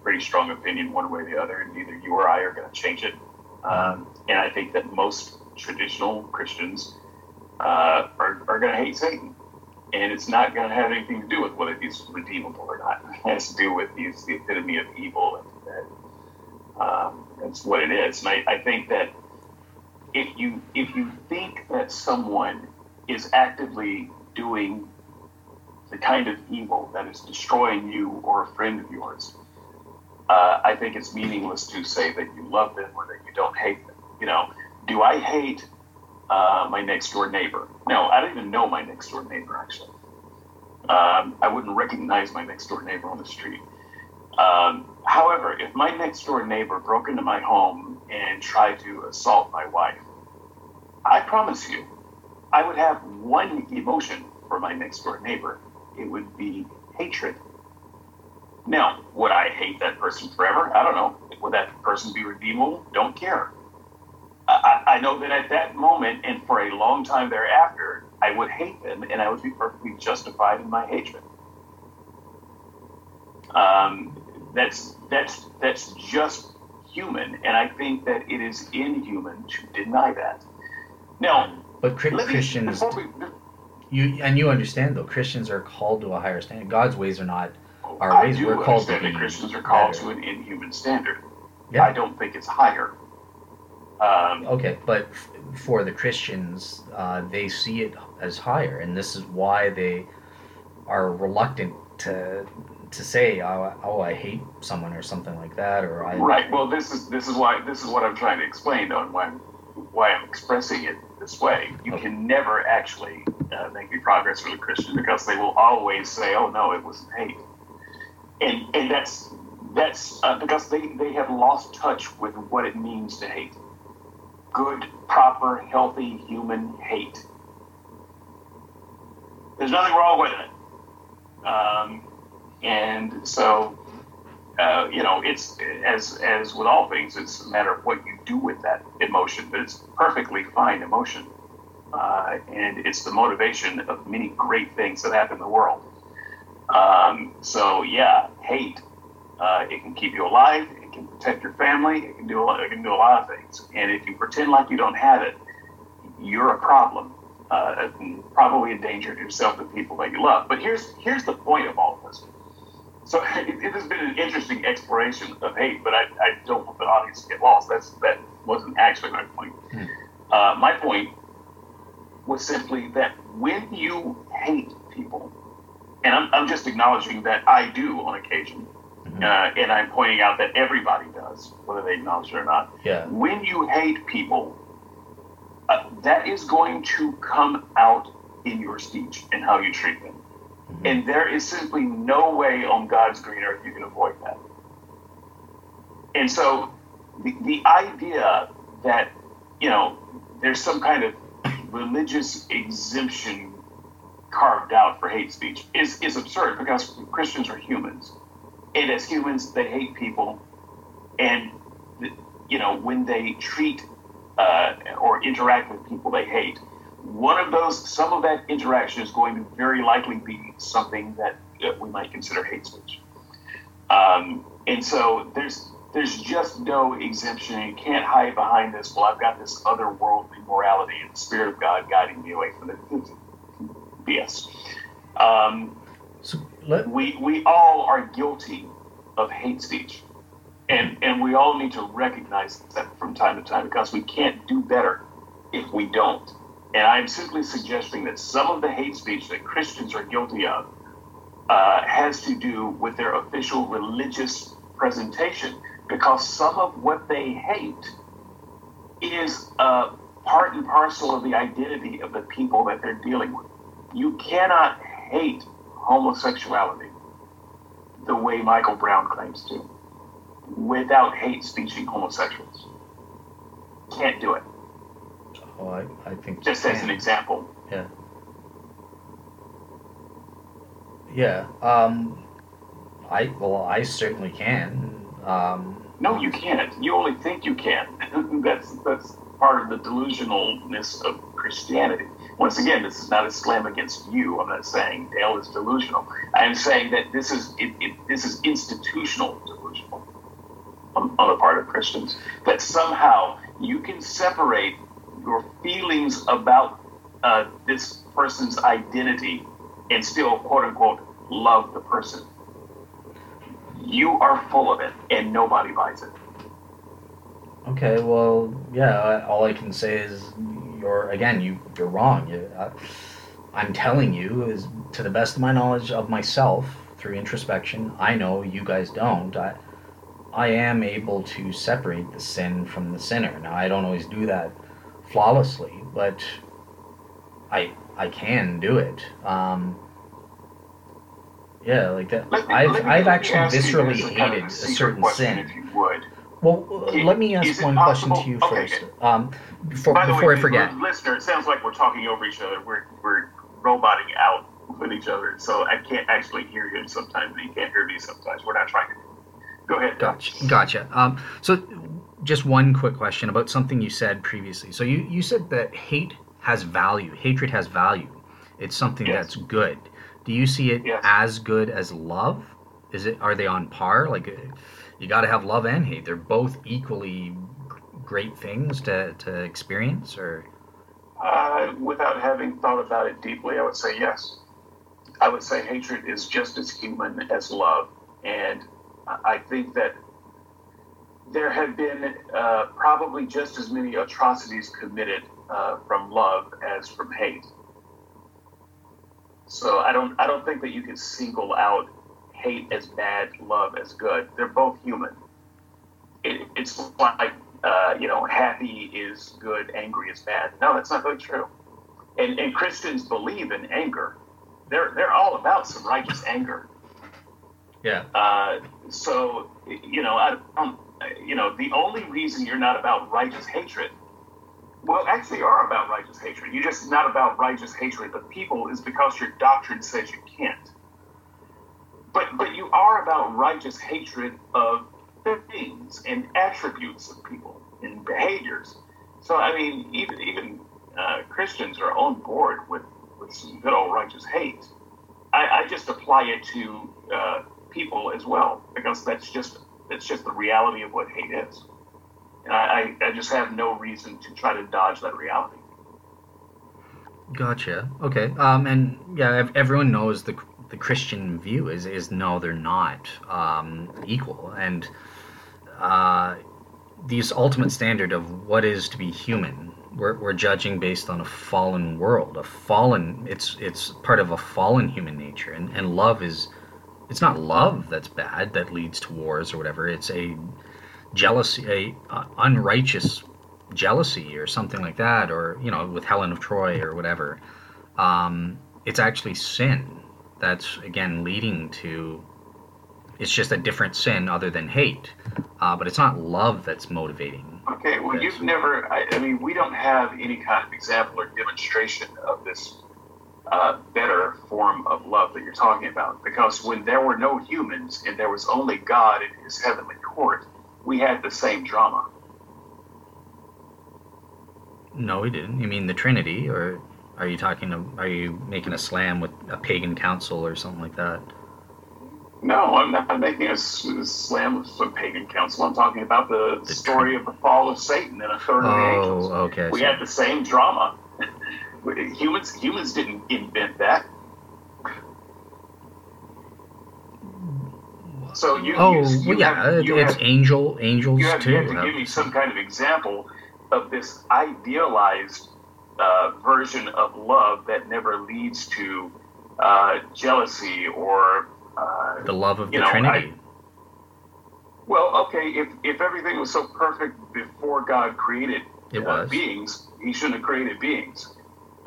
pretty strong opinion one way or the other, and neither you or I are going to change it. Um, and I think that most traditional Christians uh, are, are going to hate Satan, and it's not going to have anything to do with whether he's redeemable or not. It has to do with he's the epitome of evil, and that, um, that's what it is. And I, I think that If you if you think that someone is actively doing the kind of evil that is destroying you or a friend of yours, uh, I think it's meaningless to say that you love them or that you don't hate them. You know, do I hate uh, my next door neighbor? No, I don't even know my next door neighbor, actually. Um, I wouldn't recognize my next door neighbor on the street. Um, however, if my next door neighbor broke into my home and tried to assault my wife, I promise you, I would have one emotion for my next door neighbor. It would be hatred. Now, would I hate that person forever? I don't know. Would that person be redeemable? Don't care. I, I know that at that moment and for a long time thereafter, I would hate them and I would be perfectly justified in my hatred. Um, that's that's that's just human, and I think that it is inhuman to deny that. Now, but Christians, me, we, you and you understand though, Christians are called to a higher standard. God's ways are not our I ways. Do We're called to that Christians are called better. to an inhuman standard. Yeah. I don't think it's higher. Um, okay, but f- for the Christians, uh, they see it as higher, and this is why they are reluctant to. to say, oh, oh, I hate someone or something like that, or I... Right, well, this is this is why this is what I'm trying to explain, though, and why I'm why I'm expressing it this way. You can never actually uh, make a progress with a Christian, because they will always say, "Oh no, it wasn't hate," and and that's that's uh, because they, they have lost touch with what it means to hate. Good, proper, healthy human hate. There's nothing wrong with it, um, and so uh, you know, it's as as with all things, it's a matter of what you do with that emotion. But it's perfectly fine emotion, uh, and it's the motivation of many great things that happen in the world. Um, so yeah, hate. Uh, it can keep you alive. It can protect your family. It can do a lot, it can do a lot of things. And if you pretend like you don't have it, you're a problem. Uh, probably a danger to yourself and people that you love. But here's here's the point of all of this. So it, it has been an interesting exploration of hate, but I, I don't want the audience to get lost. That's that wasn't actually my point. Hmm. Uh, my point was simply that when you hate people, and I'm I'm just acknowledging that I do on occasion. Mm-hmm. Uh, and I'm pointing out that everybody does, whether they acknowledge it or not. Yeah. When you hate people, uh, that is going to come out in your speech and how you treat them. Mm-hmm. And there is simply no way on God's green earth you can avoid that. And so the, the idea that, you know, there's some kind of religious exemption carved out for hate speech is, is absurd, because Christians are humans. And as humans, they hate people, and you know, when they treat uh, or interact with people they hate, one of those, some of that interaction is going to very likely be something that uh, we might consider hate speech. Um, and so there's there's just no exemption. You can't hide behind this. Well, I've got this otherworldly morality and the Spirit of God guiding me away from it. B S. Um, so Let, we we all are guilty of hate speech, and and we all need to recognize that from time to time, because we can't do better if we don't. And I'm simply suggesting that some of the hate speech that Christians are guilty of uh, has to do with their official religious presentation, because some of what they hate is uh, part and parcel of the identity of the people that they're dealing with. You cannot hate homosexuality the way Michael Brown claims to without hate speeching homosexuals. Can't do it. Oh, I, I think just as an example. Yeah. Yeah. Um, I well, I certainly can. Um, no, you can't. You only think you can. that's that's part of the delusionalness of Christianity. Once again, this is not a slam against you. I'm not saying Dale is delusional. I'm saying that this is it, it, this is institutional delusional on, on the part of Christians, that somehow you can separate your feelings about uh, this person's identity and still, quote unquote, love the person. You are full of it, and nobody buys it. Okay, well, yeah, all I can say is, You're, again, you, you're wrong. You, uh, I'm telling you, is to the best of my knowledge of myself, through introspection, I know you guys don't. I, I am able to separate the sin from the sinner. Now, I don't always do that flawlessly, but I I can do it. Um, yeah, like that. Let me, I've, let me, I've actually viscerally hated a, a certain sin. If you would. Well, it, let me ask one possible? question to you okay, first. Okay. Um, before By the before way, I forget. Listener, it sounds like we're talking over each other. We're we're roboting out with each other, so I can't actually hear you sometimes, and you can't hear me sometimes. We're not trying to. Go ahead. Gotcha. Gotcha. Um, so, just one quick question about something you said previously. So you, you said that hate has value. Hatred has value. It's something yes. that's good. Do you see it yes. as good as love? Is it? Are they on par? Like. You got to have love and hate. They're both equally great things to, to experience, or? Uh, without having thought about it deeply, I would say yes. I would say hatred is just as human as love. And I think that there have been uh, probably just as many atrocities committed uh, from love as from hate. So I don't, I don't think that you can single out hate as bad, love as good. They're both human. It, it's like uh, you know, happy is good, angry is bad. No, that's not really true. And, and Christians believe in anger. They're they're all about some righteous anger. Yeah. Uh, so you know, I don't, you know, the only reason you're not about righteous hatred, well, actually, you are about righteous hatred. You're just not about righteous hatred of people, is because your doctrine says you can't. But but you are about righteous hatred of things and attributes of people and behaviors. So I mean, even even uh, Christians are on board with, with some good old righteous hate. I, I just apply it to uh, people as well, because that's just that's just the reality of what hate is. And I, I just have no reason to try to dodge that reality. Gotcha. Okay. Um. And yeah, everyone knows the. The Christian view is is no, they're not um, equal, and uh, this ultimate standard of what is to be human, we're we're judging based on a fallen world, a fallen. It's it's part of a fallen human nature, and, and love is, it's not love that's bad that leads to wars or whatever. It's a jealousy, a uh, unrighteous jealousy or something like that, or you know, with Helen of Troy or whatever. Um, it's actually sin. That's again leading to, it's just a different sin other than hate, uh, but it's not love that's motivating. Okay, well that's, you've never, I, I mean, we don't have any kind of example or demonstration of this uh, better form of love that you're talking about, because when there were no humans and there was only God in his heavenly court, we had the same drama. No, we didn't. You mean the Trinity, or... Are you talking to, are you making a slam with a pagan council or something like that? No, I'm not making a slam with some pagan council. I'm talking about the, the story tr- of the fall of Satan and a third oh, of the angels. Oh, okay. We so. had the same drama. humans, humans didn't invent that. So you, oh, you, you yeah, have, you it's have, angel, angels you have, too. You have to huh? give me some kind of example of this idealized Uh, version of love that never leads to uh, jealousy or uh, the love of the know, Trinity. I, well, okay, if if everything was so perfect before God created it uh, beings, He shouldn't have created beings.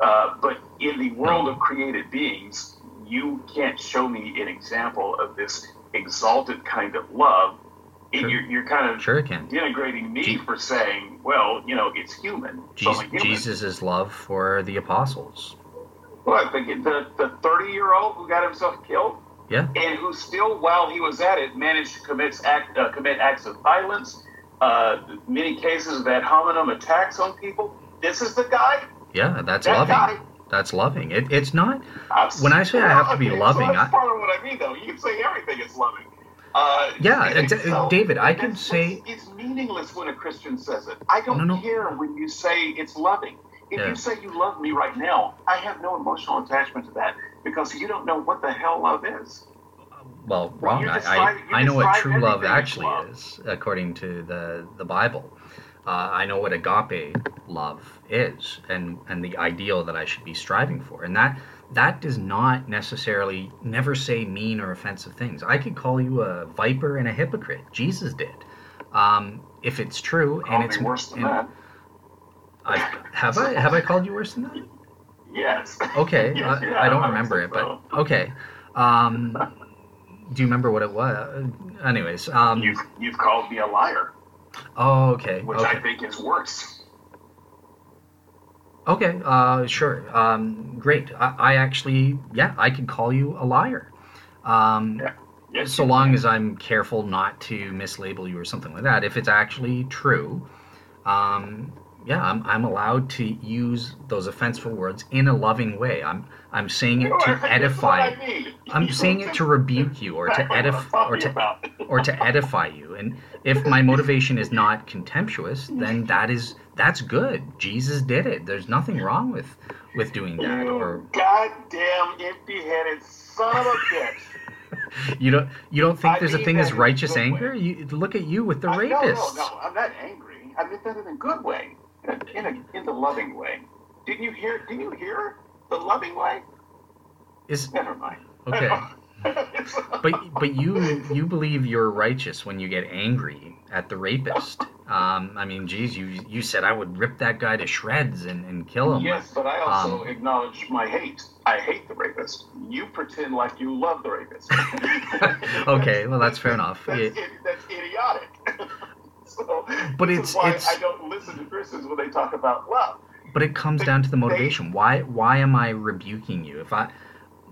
Uh, but in the world no. of created beings, you can't show me an example of this exalted kind of love. Sure. You're, you're kind of sure denigrating me Je- for saying, well, you know, it's human. Jesus, human. Jesus' love for the apostles. Well, the the thirty-year-old who got himself killed, yeah, and who still, while he was at it, managed to commit act, uh, commit acts of violence, uh, many cases of ad hominem attacks on people. This is the guy? Yeah, that's that loving. Guy. That's loving. It, it's not, I'm when I say I have to be loving. So that's I, part of what I mean, though. You can say everything is loving. Uh, yeah, it's, so, David, I can say... It's meaningless when a Christian says it. I don't no, no. care when you say it's loving. If yeah. you say you love me right now, I have no emotional attachment to that, because you don't know what the hell love is. Well, wrong. Well, decide, I, I know what true love actually love. is, according to the, the Bible. Uh, I know what agape love is, and, and the ideal that I should be striving for. And that... That does not necessarily never say mean or offensive things. I could call you a viper and a hypocrite. Jesus did. Um, if it's true, and it's worse than that. I, have I have I called you worse than that? Yes. Okay, yes, yeah, I, I don't I remember it, so. But okay. Um, do you remember what it was? Anyways, um, you've you've called me a liar. Oh, okay. Which okay. I think is worse. Okay, uh, sure, um, great. I, I actually, yeah, I could call you a liar. Um, yeah. yes, so long can. as I'm careful not to mislabel you or something like that. If it's actually true, um, yeah, I'm, I'm allowed to use those offensive words in a loving way. I'm I'm saying it to edify. I mean. I'm saying it to rebuke you, or to edify, or to or to edify you. And if my motivation is not contemptuous, then that is. That's good. Jesus did it. There's nothing wrong with, with doing that. You or... goddamn empty-headed son of a bitch. you don't you don't think I there's a thing as righteous anger? You, look at you with the I, rapists. No, no, no. I'm not angry. I meant that in a good way, in a, in a in the loving way. Didn't you hear? Didn't you hear the loving way? Is never mind. Okay. but but you you believe you're righteous when you get angry at the rapist. Um, I mean, geez, you you said I would rip that guy to shreds and, and kill him. Yes, but I also um, acknowledge my hate. I hate the rapist. You pretend like you love the rapist. Okay, well, that's fair enough. That's, it, that's idiotic. So, but it's why it's, I don't listen to Christians when they talk about love. But it comes they, down to the motivation. They, why why am I rebuking you? If I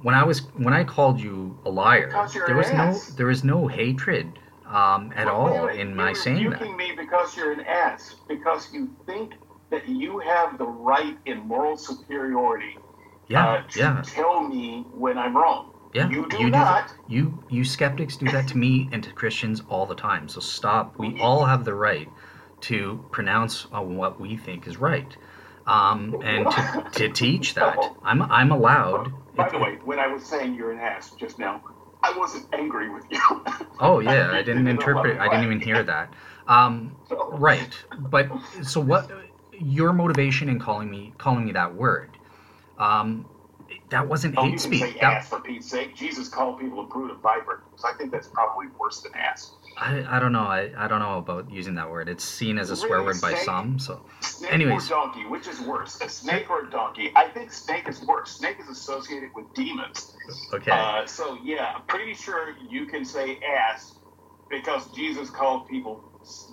when I was when I called you a liar, there was ass. no there was no hatred. Um, at well, all wait, in my saying that. You're rebuking me because you're an ass, because you think that you have the right in moral superiority yeah, uh, to yeah. tell me when I'm wrong. Yeah, you do you not. Do you you skeptics do that to me and to Christians all the time, so stop. We all have the right to pronounce on what we think is right um, and to, to teach that. I'm, I'm allowed. By the way, when I was saying you're an ass just now, I wasn't angry with you. Oh yeah, I didn't interpret. I didn't even hear that. Um, right, but so what? Your motivation in calling me calling me that word, um, that wasn't hate speech. Oh, you can say ass for Pete's sake. Jesus called people a brute and viper. So I think that's probably worse than ass. I, I don't know. I, I don't know about using that word. It's seen as a swear word by some. So, anyways, snake or donkey, which is worse? A snake or a donkey? I think snake is worse. Snake is associated with demons. Okay. Uh, so yeah, I'm pretty sure you can say ass because Jesus called people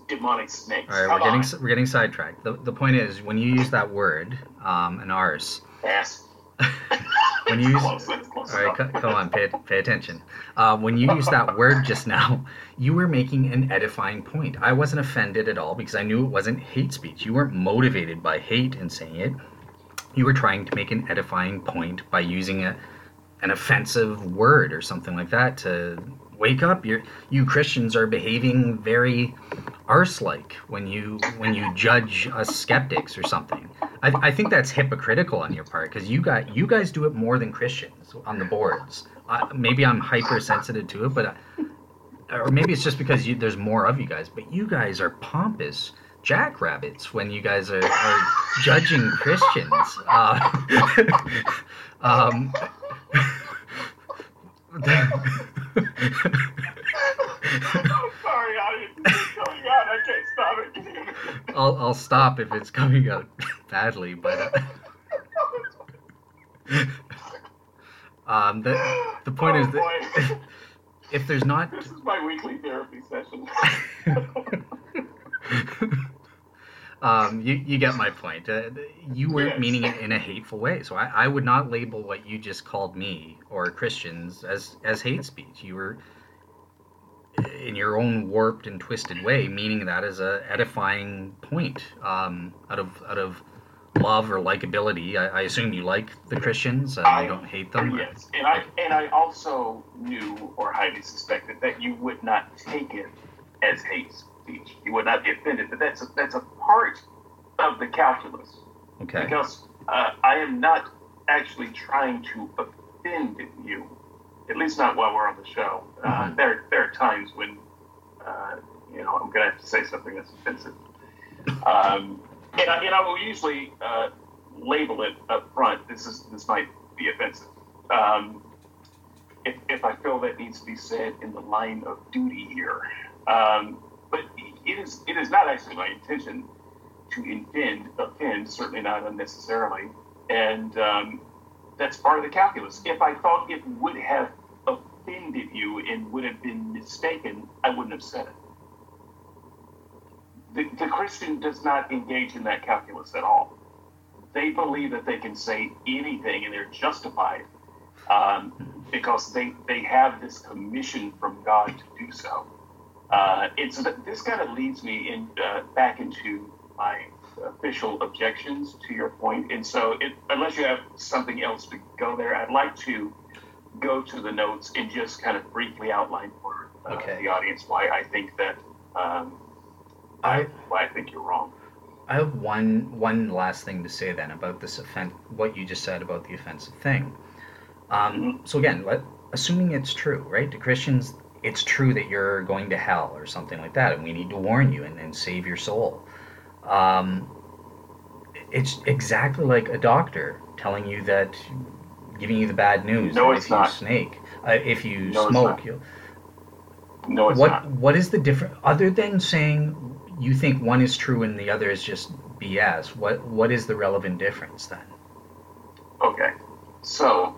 demonic snakes. All right, Come we're on. getting we're getting sidetracked. The the point is when you use that word, um, an arse. Ass. When you use, close, close all right, c- come on, pay, pay attention. Uh, when you used that word just now, you were making an edifying point. I wasn't offended at all because I knew it wasn't hate speech. You weren't motivated by hate in saying it. You were trying to make an edifying point by using a, an offensive word or something like that to wake up. You're, you Christians are behaving very arse-like when you when you judge us skeptics or something. I, I think that's hypocritical on your part because you got you guys do it more than Christians on the boards. Uh, maybe I'm hypersensitive to it, but I, or maybe it's just because you, there's more of you guys. But you guys are pompous jackrabbits when you guys are, are judging Christians. Uh, um, I'm sorry, I didn't see it coming out. I can't stop it. I'll I'll stop if it's coming out badly, but uh, um, the the point oh, is that boy. if there's not, this is my weekly therapy session. um, you you get my point. Uh, you weren't yes. meaning it in a hateful way, so I, I would not label what you just called me or Christians as as hate speech. You were. In your own warped and twisted way, meaning that as a edifying point um, out of out of love or likability. I, I assume you like the Christians and I, you don't hate them. Yes, or, and I and I also knew or highly suspected that you would not take it as hate speech. You would not be offended, but that's a, that's a part of the calculus. Okay. Because uh, I am not actually trying to offend you. At least not while we're on the show. Uh, mm-hmm. There, there are times when, uh, you know, I'm going to have to say something that's offensive, um, and, I, and I will usually uh, label it up front. This is this might be offensive. Um, if if I feel that needs to be said in the line of duty here, um, but it is it is not actually my intention to offend, offend certainly not unnecessarily, and um, that's part of the calculus. If I thought it would have offended you and would have been mistaken, I wouldn't have said it. The, the Christian does not engage in that calculus at all. They believe that they can say anything and they're justified um, because they, they have this commission from God to do so. Uh, and so that this kind of leads me in uh, back into my official objections to your point. And so it, unless you have something else to go there, I'd like to go to the notes and just kind of briefly outline for uh, okay. the audience why I think that um, I why I think you're wrong. I have one one last thing to say then about this offense, what you just said about the offensive thing. Um, mm-hmm. So again, let, assuming it's true, right? To Christians, it's true that you're going to hell or something like that, and we need to warn you and, and save your soul. Um, it's exactly like a doctor telling you that, giving you the bad news. No, that it's if you not. Snake, uh, if you no, smoke, you'll. No, it's what, not. What is the difference, other than saying you think one is true and the other is just B S, what, what is the relevant difference then? Okay, so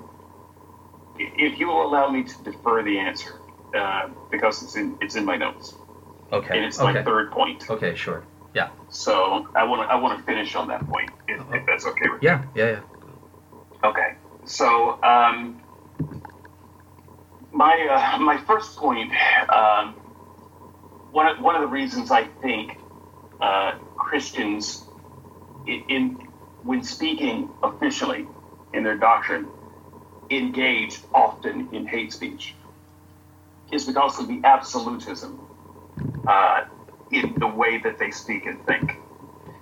if you will allow me to defer the answer, uh, because it's in, it's in my notes. Okay. And it's okay. My third point. Okay, sure, yeah. So I want to I want to finish on that point, if, uh-huh. if that's okay with you. Yeah, yeah, yeah. Okay, so... Um, My uh, my first point, um, one of, one of the reasons I think uh, Christians, in, in when speaking officially in their doctrine, engage often in hate speech, is because of the absolutism uh, in the way that they speak and think.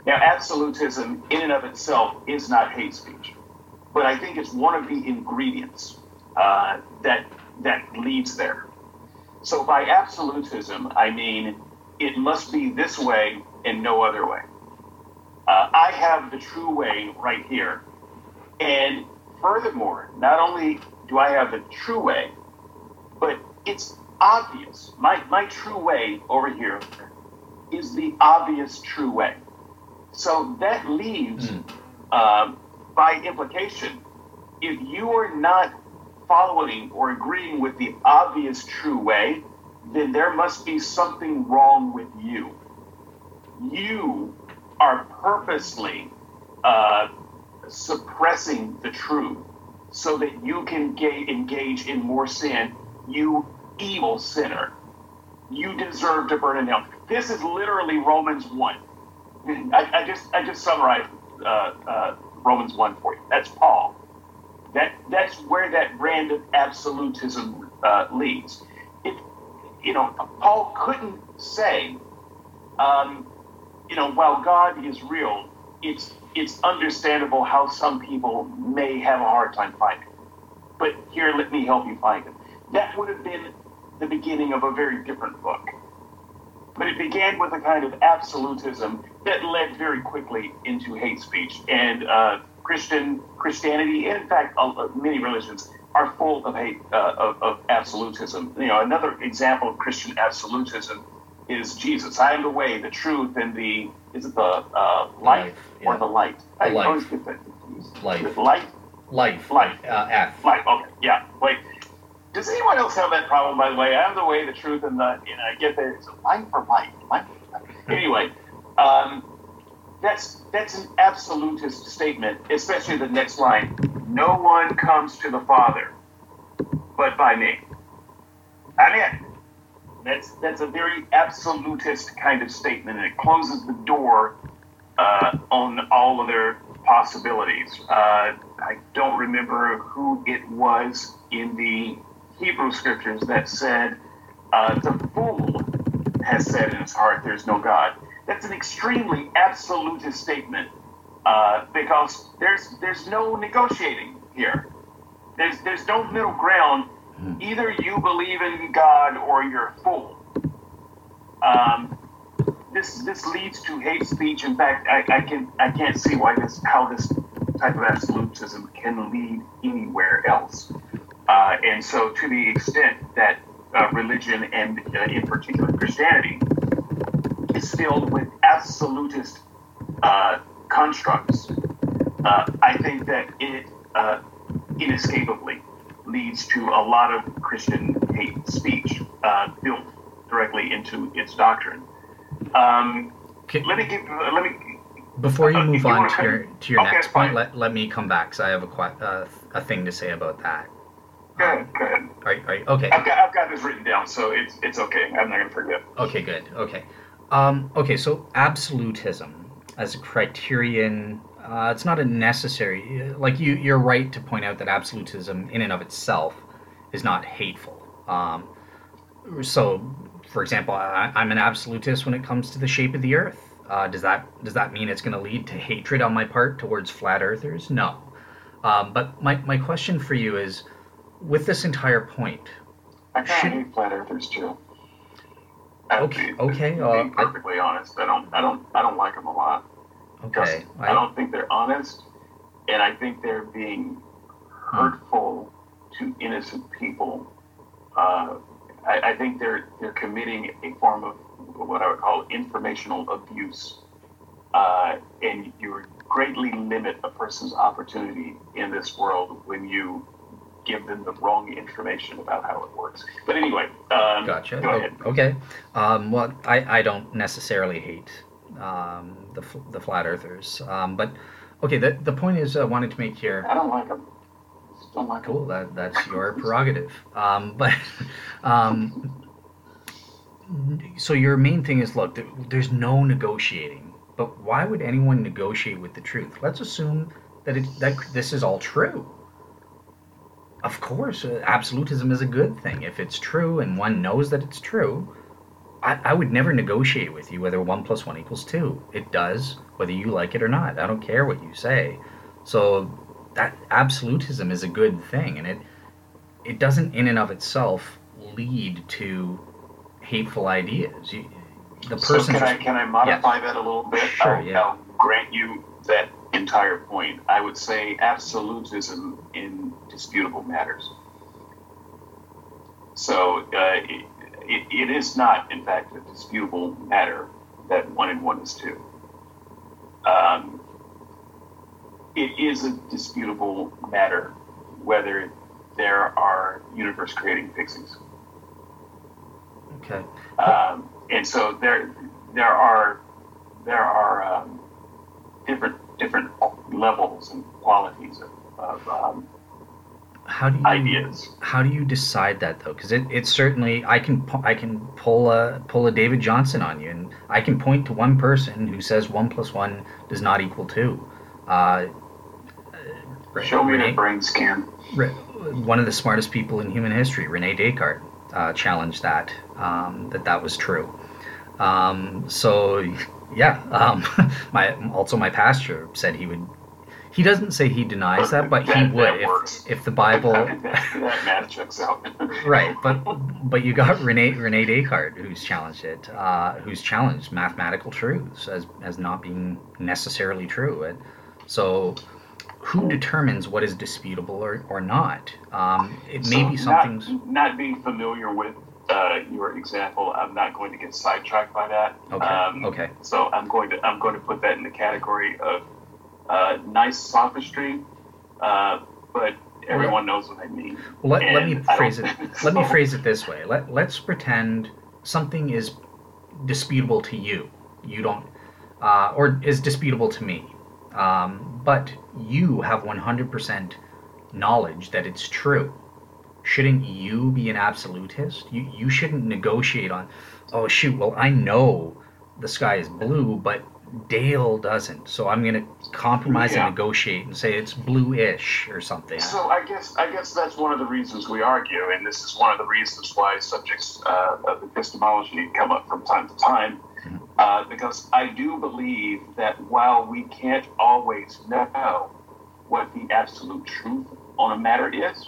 Now, absolutism in and of itself is not hate speech, but I think it's one of the ingredients uh, that. that leads there. So by absolutism, I mean, it must be this way and no other way. Uh, I have the true way right here. And furthermore, not only do I have the true way, but it's obvious. My, my true way over here is the obvious true way. So that leaves, mm. uh, by implication, if you are not following or agreeing with the obvious true way, then there must be something wrong with you. You are purposely uh, suppressing the truth so that you can ga- engage in more sin. You evil sinner. You deserve to burn in hell. This is literally Romans one. I, I just I just summarized uh, uh, Romans one for you. That's Paul. That that's where that brand of absolutism uh, leads. It, you know, Paul couldn't say, um, you know, while God is real, it's it's understandable how some people may have a hard time finding it. But here, let me help you find it. That would have been the beginning of a very different book. But it began with a kind of absolutism that led very quickly into hate speech and. Uh, Christian Christianity, and in fact, uh, many religions are full of hate, uh, of, of absolutism. You know, another example of Christian absolutism is Jesus. I am the way, the truth, and the is it the uh, life, life or yeah. the light? I life. always get that confused. Life, life, life, life. Uh, F. Life. Okay, yeah. Wait, does anyone else have that problem? By the way, I am the way, the truth, and the. You know, I get that. It's life or life. Life. Anyway. Um, That's that's an absolutist statement, especially the next line. No one comes to the Father but by me. Amen. That's that's a very absolutist kind of statement, and it closes the door uh, on all other possibilities. Uh, I don't remember who it was in the Hebrew scriptures that said, uh, the fool has said in his heart, there's no God. That's an extremely absolutist statement uh, because there's there's no negotiating here. There's there's no middle ground. Either you believe in God or you're a fool. Um, this this leads to hate speech. In fact, I, I can I can't see why this how this type of absolutism can lead anywhere else. Uh, and so, to the extent that uh, religion and uh, in particular Christianity. Is filled with absolutist uh, constructs, uh, I think that it uh, inescapably leads to a lot of Christian hate speech uh, built directly into its doctrine. Um, Can, let me give. Uh, let me. Before you uh, move you on to your to your okay, next point, let, let me come back because I have a uh, a thing to say about that. Go ahead. Go ahead. All right. All right. Okay. I've got I've got this written down, so it's it's okay. I'm not gonna forget. Okay. Good. Okay. Um, okay, so absolutism as a criterion, uh, it's not a necessary, like you, you're right to point out that absolutism in and of itself is not hateful. Um, so, for example, I, I'm an absolutist when it comes to the shape of the earth. Uh, does that does that mean it's going to lead to hatred on my part towards flat earthers? No. Um, but my, my question for you is, with this entire point... I kind of hate flat earthers too. Okay. Okay. Being uh, perfectly I, honest, I don't, I don't, I don't like them a lot. Okay. I, I don't think they're honest, and I think they're being hurtful hmm. to innocent people. Uh, I, I, I think they're they're committing a form of what I would call informational abuse, uh, and you greatly limit a person's opportunity in this world when you give them the wrong information about how it works. But anyway, um, gotcha. Go ahead. Okay. Um, well, I, I don't necessarily hate um, the the flat earthers, um, but okay. The the point is I wanted to make here. I don't like them. Don't like cool. Them. That that's your prerogative. Um, but um, so your main thing is look. There, there's no negotiating. But why would anyone negotiate with the truth? Let's assume that it that this is all true. Of course, absolutism is a good thing. If it's true and one knows that it's true, I, I would never negotiate with you whether one plus one equals two. It does, whether you like it or not. I don't care what you say. So that absolutism is a good thing, and it it doesn't in and of itself lead to hateful ideas. You, the so person can I can I modify yes. that a little bit? Sure, I'll, yeah. I'll grant you that entire point. I would say absolutism in disputable matters. So uh, it, it, it is not, in fact, a disputable matter that one and one is two. Um, it is a disputable matter whether there are universe-creating fixings. Okay. Um, and so there, there are, there are um, different. different levels and qualities of, of um, how do you, ideas. How do you decide that though? Because it, it's certainly, I can I can pull a, pull a David Johnson on you, and I can point to one person who says one plus one does not equal two. Uh, Show Rene, me the brain scan. One of the smartest people in human history, Rene Descartes, uh, challenged that, um, that that was true. Um, so... Yeah. Um, my also my pastor said he would. He doesn't say he denies that, but that, he would if, if the Bible. that, that math checks out. Right, but but you got Rene Rene Descartes who's challenged it, uh, who's challenged mathematical truths as as not being necessarily true. And so, who determines what is disputable or or not? Um, it so may be something. Not, not being familiar with. Uh, your example, I'm not going to get sidetracked by that. Okay. Um, okay. So I'm going to I'm going to put that in the category of uh, nice sophistry, uh, but everyone knows what I mean. Well, let, let me phrase it. Let me phrase it this way. Let Let's pretend something is disputable to you. You don't, uh, or is disputable to me, um, but you have one hundred percent knowledge that it's true. Shouldn't you be an absolutist? You you shouldn't negotiate on, oh, shoot, well, I know the sky is blue, but Dale doesn't. So I'm going to compromise yeah. and negotiate and say it's blue-ish or something. So I guess I guess that's one of the reasons we argue, and this is one of the reasons why subjects uh, of epistemology come up from time to time, mm-hmm. uh, because I do believe that while we can't always know what the absolute truth on a matter is,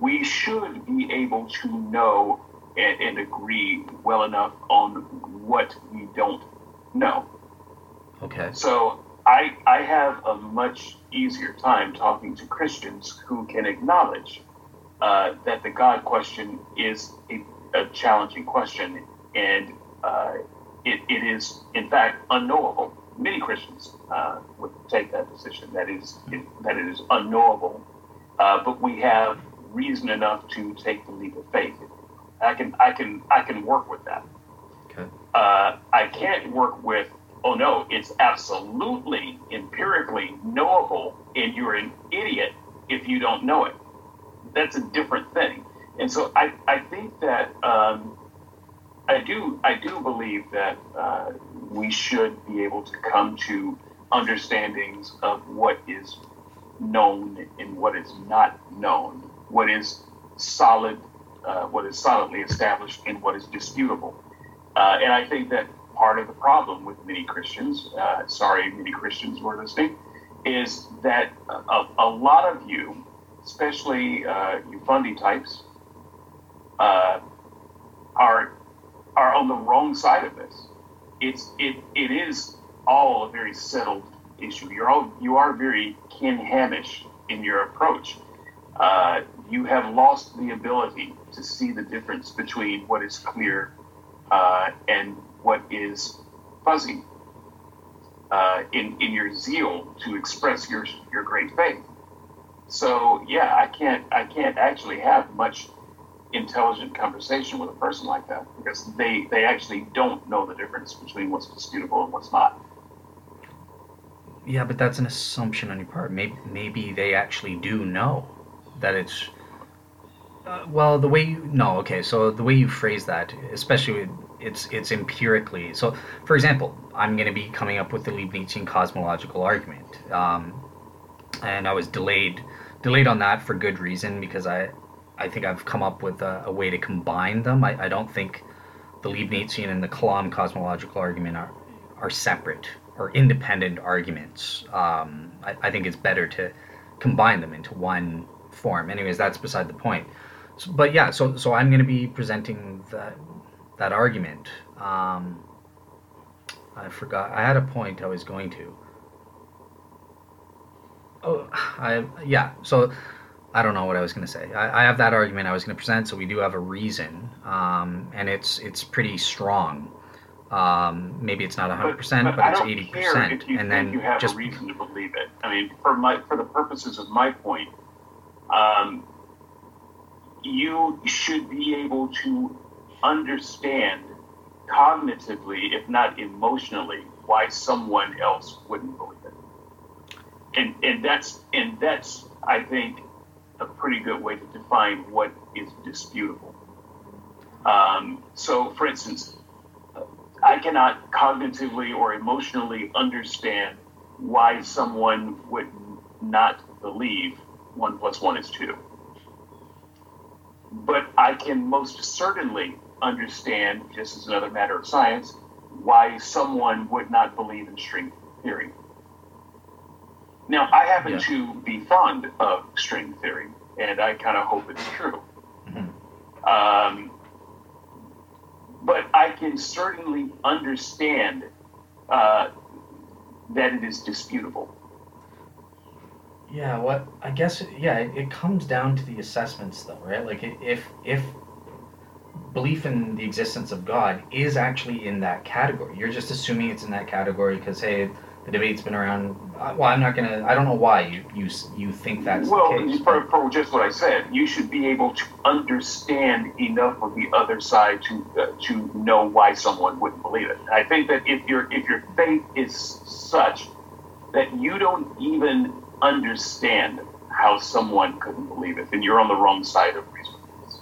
we should be able to know and, and agree well enough on what we don't know. Okay. So I I have a much easier time talking to Christians who can acknowledge uh, that the God question is a, a challenging question, and uh, it it is in fact unknowable. Many Christians uh, would take that position that is it, that it is unknowable, uh, but we have reason enough to take the leap of faith. I can, I can, I can work with that. Okay. Uh, I can't work with, oh no, it's absolutely empirically knowable, and you're an idiot if you don't know it. That's a different thing. And so I, I think that um, I do, I do believe that uh, we should be able to come to understandings of what is known and what is not known. What is solid, uh, what is solidly established, and what is disputable. Uh, and I think that part of the problem with many Christians, uh, sorry, many Christians who are listening, is that a, a lot of you, especially uh, you fundy types, uh, are are on the wrong side of this. It's it it is all a very settled issue. You're all you are very Ken Hamish in your approach. Uh, you have lost the ability to see the difference between what is clear uh, and what is fuzzy uh, in, in your zeal to express your your great faith. So, yeah, I can't I can't actually have much intelligent conversation with a person like that because they, they actually don't know the difference between what's disputable and what's not. Yeah, but that's an assumption on your part. Maybe, maybe they actually do know that it's... Uh, well, the way you... No, okay, so the way you phrase that, especially with, it's it's empirically... So, for example, I'm going to be coming up with the Leibnizian cosmological argument. Um, and I was delayed delayed on that for good reason because I... I think I've come up with a, a way to combine them. I, I don't think the Leibnizian and the Kalam cosmological argument are, are separate or independent arguments. Um, I, I think it's better to combine them into one form. Anyways, that's beside the point. So, but yeah, so so I'm going to be presenting that that argument. Um, I forgot. I had a point I was going to. Oh, I yeah. So. I don't know what I was going to say. I, I have that argument I was going to present, so we do have a reason, um, and it's it's pretty strong. Um, maybe it's not one hundred percent, but, but, but it's eighty percent. But I don't care if you and think you have just, a reason to believe it. I mean, for my for the purposes of my point, um, you should be able to understand cognitively, if not emotionally, why someone else wouldn't believe it. And and that's and that's I think. a pretty good way to define what is disputable. Um, so, for instance, I cannot cognitively or emotionally understand why someone would not believe one plus one is two. But I can most certainly understand, just as another matter of science, why someone would not believe in string theory. Now, I happen yeah. to be fond of string theory, and I kind of hope it's true. Mm-hmm. Um, but I can certainly understand uh, that it is disputable. Yeah, what I guess, yeah, it, it comes down to the assessments, though, right? Like, if if belief in the existence of God is actually in that category, you're just assuming it's in that category because, hey, the debate's been around. Well, I'm not gonna. I don't know why you you you think that's well, the case. Well, for, for just what I said, you should be able to understand enough of the other side to uh, to know why someone wouldn't believe it. I think that if your if your faith is such that you don't even understand how someone couldn't believe it, then you're on the wrong side of reasonableness.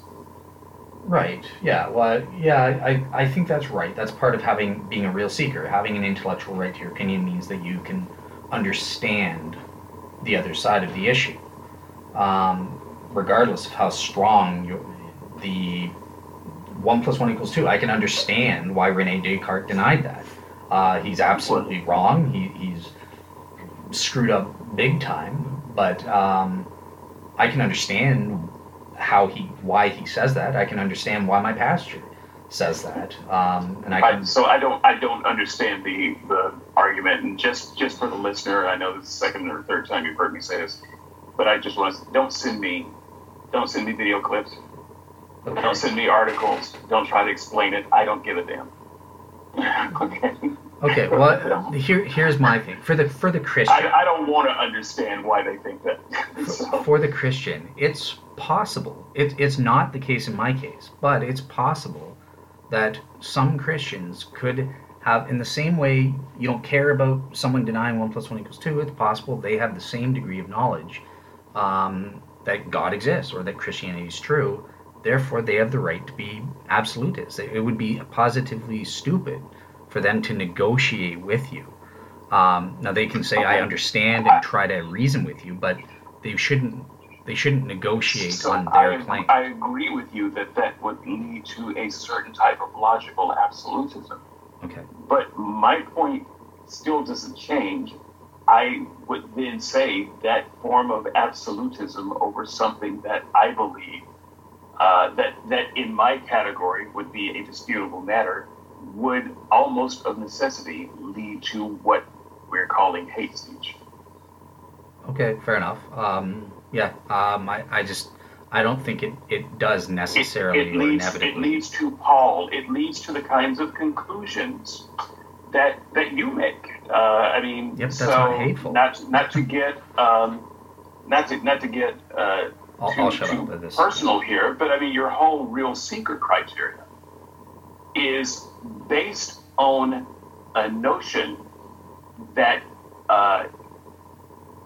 Right. Yeah. Well. Yeah. I, I think that's right. That's part of having being a real seeker. Having an intellectual right to your opinion means that you can understand the other side of the issue, um, regardless of how strong your, the one plus one equals two. I can understand why Rene Descartes denied that. Uh, he's absolutely wrong. He, he's screwed up big time. But um, I can understand how he, why he says that. I can understand why my pastor says that, um, and I, can... I so I don't I don't understand the, the argument. And just, just for the listener, I know this is the second or third time you've heard me say this, but I just want to don't send me don't send me video clips, okay. Don't send me articles, don't try to explain it. I don't give a damn. okay. Okay. Well, here here's my thing for the for the Christian. I, I don't want to understand why they think that. so. For the Christian, it's possible. It, it's not the case in my case, but it's possible that some Christians could have, in the same way you don't care about someone denying one plus one equals two, it's possible they have the same degree of knowledge um, that God exists or that Christianity is true. Therefore, they have the right to be absolutists. It would be positively stupid for them to negotiate with you. Um, now, they can say, I understand and try to reason with you, but they shouldn't They shouldn't negotiate so on their I, claim. I agree with you that that would lead to a certain type of logical absolutism. Okay. But my point still doesn't change. I would then say that form of absolutism over something that I believe, uh, that, that in my category would be a disputable matter, would almost of necessity lead to what we're calling hate speech. Okay, fair enough. Um, Yeah, um, I, I just I don't think it, it does necessarily it, it leads, or inevitably. It leads to Paul. It leads to the kinds of conclusions that that you make. Uh, I mean, yep, that's so not hateful. Not not to get um, not to not to get uh, I'll, too, I'll shut too up this. personal here, but I mean, your whole real seeker criteria is based on a notion that uh,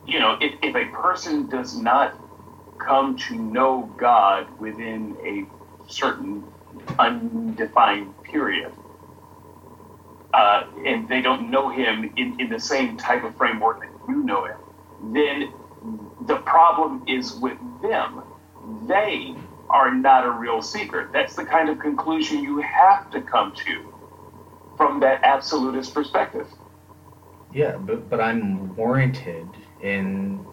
you know, if, if a person does not come to know God within a certain undefined period, uh, and they don't know him in, in the same type of framework that you know him, then the problem is with them. They are not a real seeker. That's the kind of conclusion you have to come to from that absolutist perspective. Yeah, but, but I'm warranted in...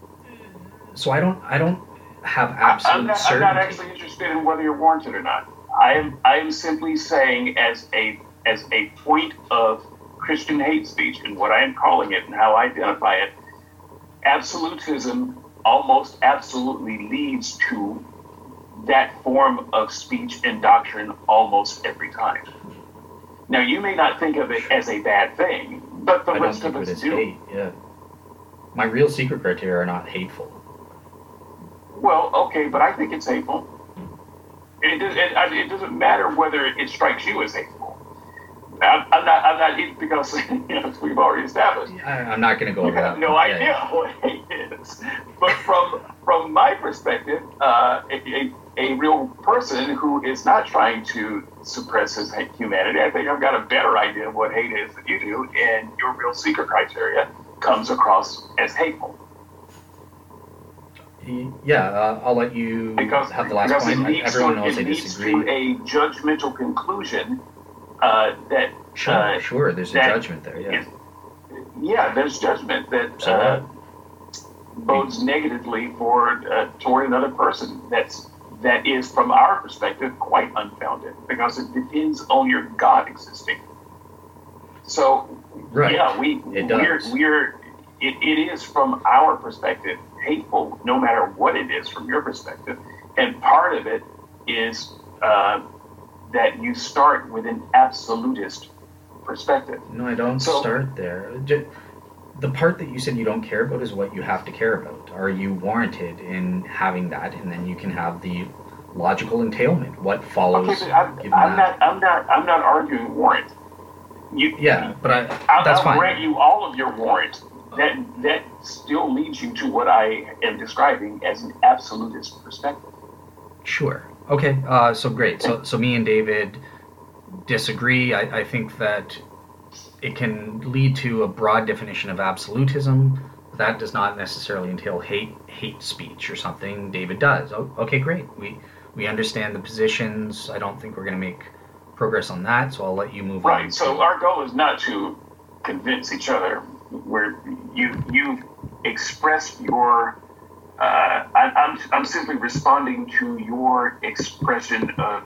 So I don't... I don't have absolute I'm not, certainty. I'm not actually interested in whether you're warranted or not. I am I am simply saying as a as a point of Christian hate speech and what I am calling it and how I identify it, absolutism almost absolutely leads to that form of speech and doctrine almost every time. Now you may not think of it as a bad thing, but the I rest of us do. Hate, yeah. My real secret criteria are not hateful. Well, okay, but I think it's hateful. It, does, it, it doesn't matter whether it strikes you as hateful. I'm, I'm not. I'm not because you know, we've already established. I, I'm not going to go. You over have that. No yeah, idea yeah. what hate is. But from from my perspective, uh, a, a real person who is not trying to suppress his humanity, I think I've got a better idea of what hate is than you do, and your real secret criteria comes across as hateful. Yeah, uh, I'll let you because, have the last point. It leads Everyone to, knows it they leads disagree. To a judgmental conclusion uh, that sure, uh, sure, there's that a judgment there. Yeah, is, yeah, there's judgment that so, uh, bodes we, negatively for uh, toward another person. That's that is from our perspective quite unfounded because it depends on your God existing. So right. yeah, we it we're, we're it, it is from our perspective hateful, no matter what it is from your perspective. And part of it is uh, that you start with an absolutist perspective. No, I don't so, start there. The part that you said you don't care about is what you have to care about. Are you warranted in having that? And then you can have the logical entailment. What follows? Okay, I'm, I'm not. I'm not. I'm not arguing warrant. You, yeah, but I. I'll, that's I'll fine. I'll grant you all of your warrant. That that still leads you to what I am describing as an absolutist perspective. Sure. Okay. Uh, so great. So so me and David disagree. I, I think that it can lead to a broad definition of absolutism. That does not necessarily entail hate hate speech or something. David does. Oh, okay. Great. We we understand the positions. I don't think we're going to make progress on that. So I'll let you move right. on. Right. So our goal is not to convince each other. Where you you express your, uh, I, I'm I'm simply responding to your expression of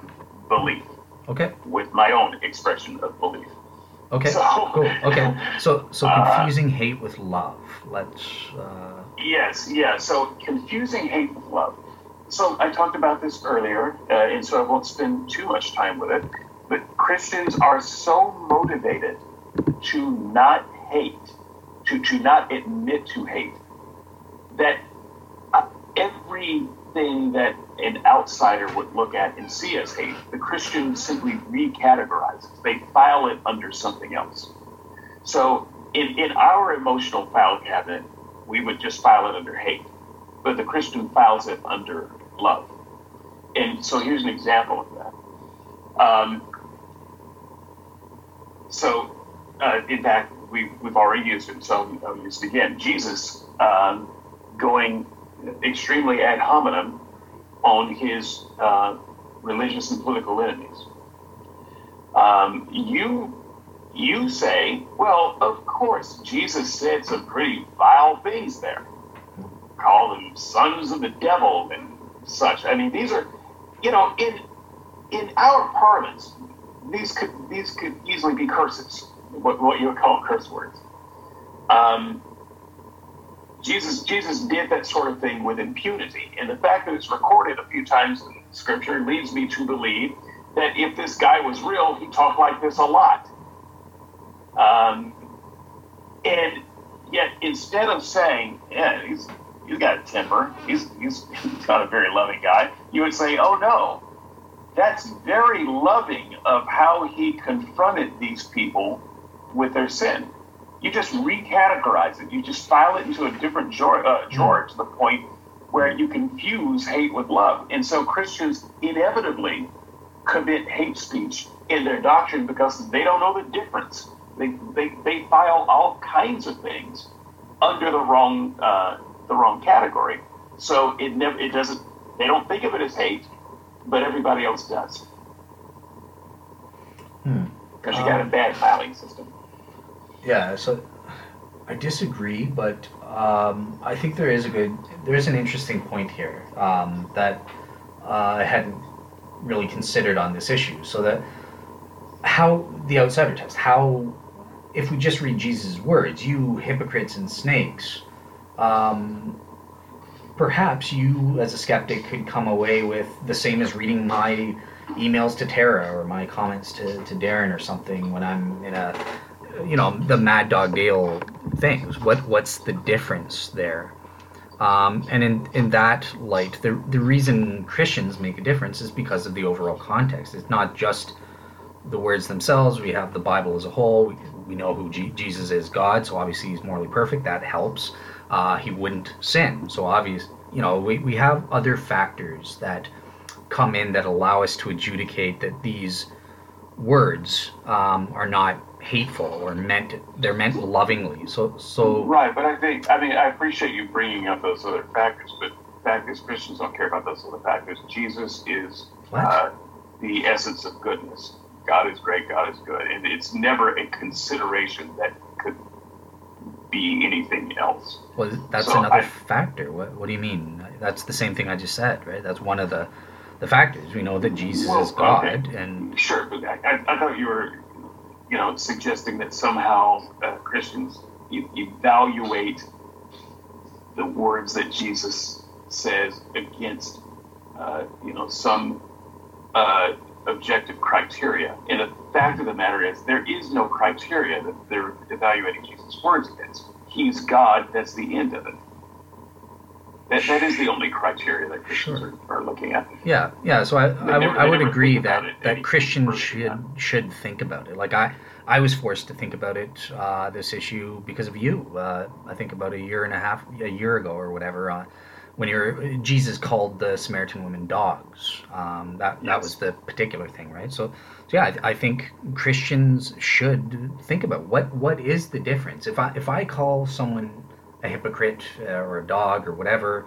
belief. Okay. With my own expression of belief. Okay. So, cool. Okay. So so confusing uh, hate with love. Let's. Uh... Yes. Yeah. So confusing hate with love. So I talked about this earlier, uh, and so I won't spend too much time with it. But Christians are so motivated to not hate. To, to not admit to hate, that uh, everything that an outsider would look at and see as hate, the Christian simply recategorizes. They file it under something else. So in, in our emotional file cabinet, we would just file it under hate, but the Christian files it under love. And so here's an example of that. Um, so uh, in fact, We, we've already used it, so I'll use it again. Jesus um, going extremely ad hominem on his uh, religious and political enemies. Um, you you say, well, of course, Jesus said some pretty vile things there. Call them sons of the devil and such. I mean, these are, you know, in in our parlance, these could these could easily be curses. What, what you would call curse words. Um, Jesus Jesus did that sort of thing with impunity. And the fact that it's recorded a few times in Scripture leads me to believe that if this guy was real, he talked like this a lot. Um, and yet, instead of saying, yeah, he's he's got a temper, he's, he's he's not a very loving guy, you would say, oh no, that's very loving of how he confronted these people with their sin. You just recategorize it. You just file it into a different drawer uh, to the point where you confuse hate with love. And so Christians inevitably commit hate speech in their doctrine because they don't know the difference. They they, they file all kinds of things under the wrong uh, the wrong category. So it never it doesn't. They don't think of it as hate, but everybody else does. Hmm. Because you um, got a bad filing system. Yeah, so I disagree, but um, I think there is a good, there is an interesting point here um, that uh, I hadn't really considered on this issue. So that how the outsider test, how if we just read Jesus' words, you hypocrites and snakes, um, perhaps you as a skeptic could come away with the same as reading my emails to Tara or my comments to, to Darren or something when I'm in a, you know, the Mad Dog Dale things. What what's the difference there? Um, and in, in that light, the the reason Christians make a difference is because of the overall context. It's not just the words themselves. We have the Bible as a whole. We, we know who G- Jesus is, God, so obviously he's morally perfect. That helps. Uh, he wouldn't sin. So obviously, you know, we, we have other factors that come in that allow us to adjudicate that these words um, are not hateful or meant they're meant lovingly. So so right, but I think I mean I appreciate you bringing up those other factors, but the fact is Christians don't care about those other factors. Jesus is uh, the essence of goodness. God is great, God is good, and it's never a consideration that could be anything else. Well, that's so another I, factor. What what do you mean? That's the same thing I just said, right? That's one of the the factors. We know that Jesus well, is God, okay. and sure, but I, I, I thought you were. You know, suggesting that somehow uh, Christians e- evaluate the words that Jesus says against, uh, you know, some uh, objective criteria. And the fact of the matter is, there is no criteria that they're evaluating Jesus' words against. He's God. That's the end of it. That that is the only criteria that Christians sure. are, are looking at. Yeah, yeah. So I I, never, I would agree that, it, that Christians should should think about it. Like I, I was forced to think about it uh, this issue because of you. Uh, I think about a year and a half, a year ago or whatever, uh, when you're Jesus called the Samaritan women dogs. Um, that yes. that was the particular thing, right? So, so yeah, I, I think Christians should think about what what is the difference if I if I call someone a hypocrite uh, or a dog or whatever,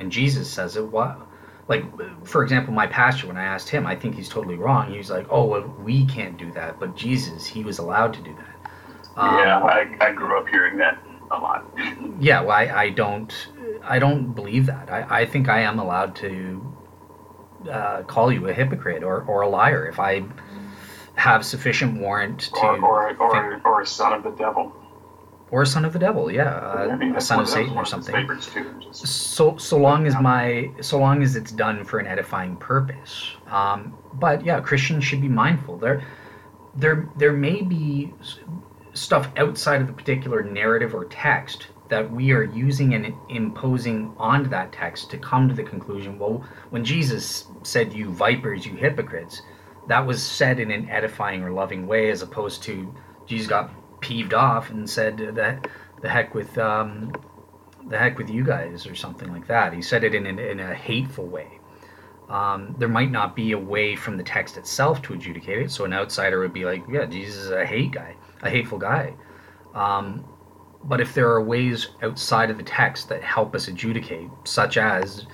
and Jesus says it. What, like, for example, my pastor, when I asked him, I think he's totally wrong. He was like, "Oh, well, we can't do that," but Jesus, he was allowed to do that. Um, yeah, I, I grew up hearing that a lot. yeah, well, I, I don't, I don't believe that. I, I think I am allowed to uh, call you a hypocrite or, or a liar if I have sufficient warrant to or or or, think, or a son of the devil. Or a son of the devil, yeah, uh, I mean, a son of Satan or something. So, so long as my, so long as it's done for an edifying purpose. Um, but yeah, Christians should be mindful. There, there, there may be stuff outside of the particular narrative or text that we are using and imposing onto that text to come to the conclusion. Well, when Jesus said, "You vipers, you hypocrites," that was said in an edifying or loving way, as opposed to Jesus got peeved off and said that the heck with um, the heck with you guys or something like that. He said it in, in, in a hateful way. Um, there might not be a way from the text itself to adjudicate it, so an outsider would be like, yeah, Jesus is a hate guy, a hateful guy. Um, but if there are ways outside of the text that help us adjudicate, such as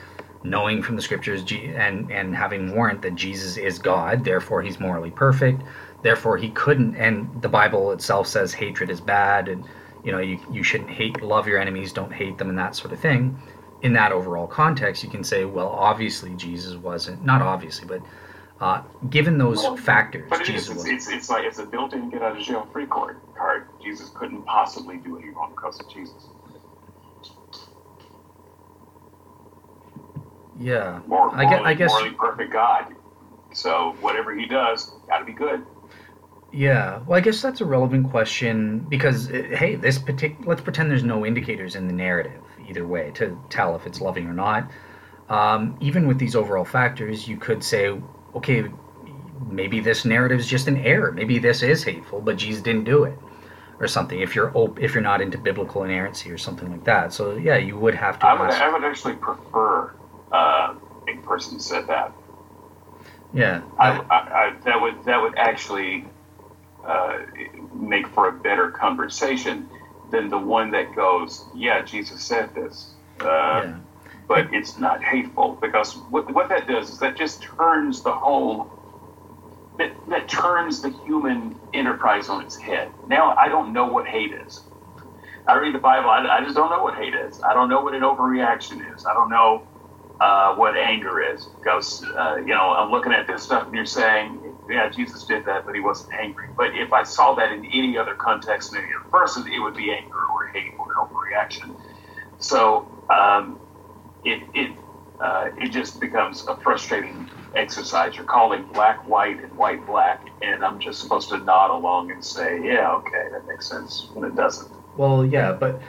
knowing from the scriptures and, and having warrant that Jesus is God, therefore he's morally perfect, therefore he couldn't, and the Bible itself says hatred is bad, and you know you you shouldn't hate, love your enemies, don't hate them, and that sort of thing. In that overall context, you can say, well, obviously Jesus wasn't, not obviously, but uh, given those well, factors, but it Jesus is, it's, wasn't. It's, it's like it's a built-in get out of jail free card. Jesus couldn't possibly do any wrong because of Jesus. Yeah. More, I guess, morally, I guess, morally perfect God. So whatever he does, got to be good. Yeah. Well, I guess that's a relevant question because, hey, this partic- let's pretend there's no indicators in the narrative either way to tell if it's loving or not. Um, even with these overall factors, you could say, okay, maybe this narrative is just an error. Maybe this is hateful, but Jesus didn't do it, or something. If you're op- if you're not into biblical inerrancy or something like that, so yeah, you would have to. I would ask. I would actually prefer uh, a person said that. Yeah, I, I, I, that would that would actually uh, make for a better conversation than the one that goes, yeah, Jesus said this. Uh, yeah. But it's not hateful, because what what that does is that just turns the whole, that, that turns the human enterprise on its head. Now I don't know what hate is. I read the Bible, I, I just don't know what hate is. I don't know what an overreaction is. I don't know uh, what anger is. Because, uh, you know, I'm looking at this stuff and you're saying, yeah, Jesus did that, but he wasn't angry. But if I saw that in any other context, in any other person, it would be anger or hate or an overreaction. So, um, It it uh, it just becomes a frustrating exercise. You're calling black white and white black, and I'm just supposed to nod along and say, yeah, okay, that makes sense, when it doesn't. Well, yeah, but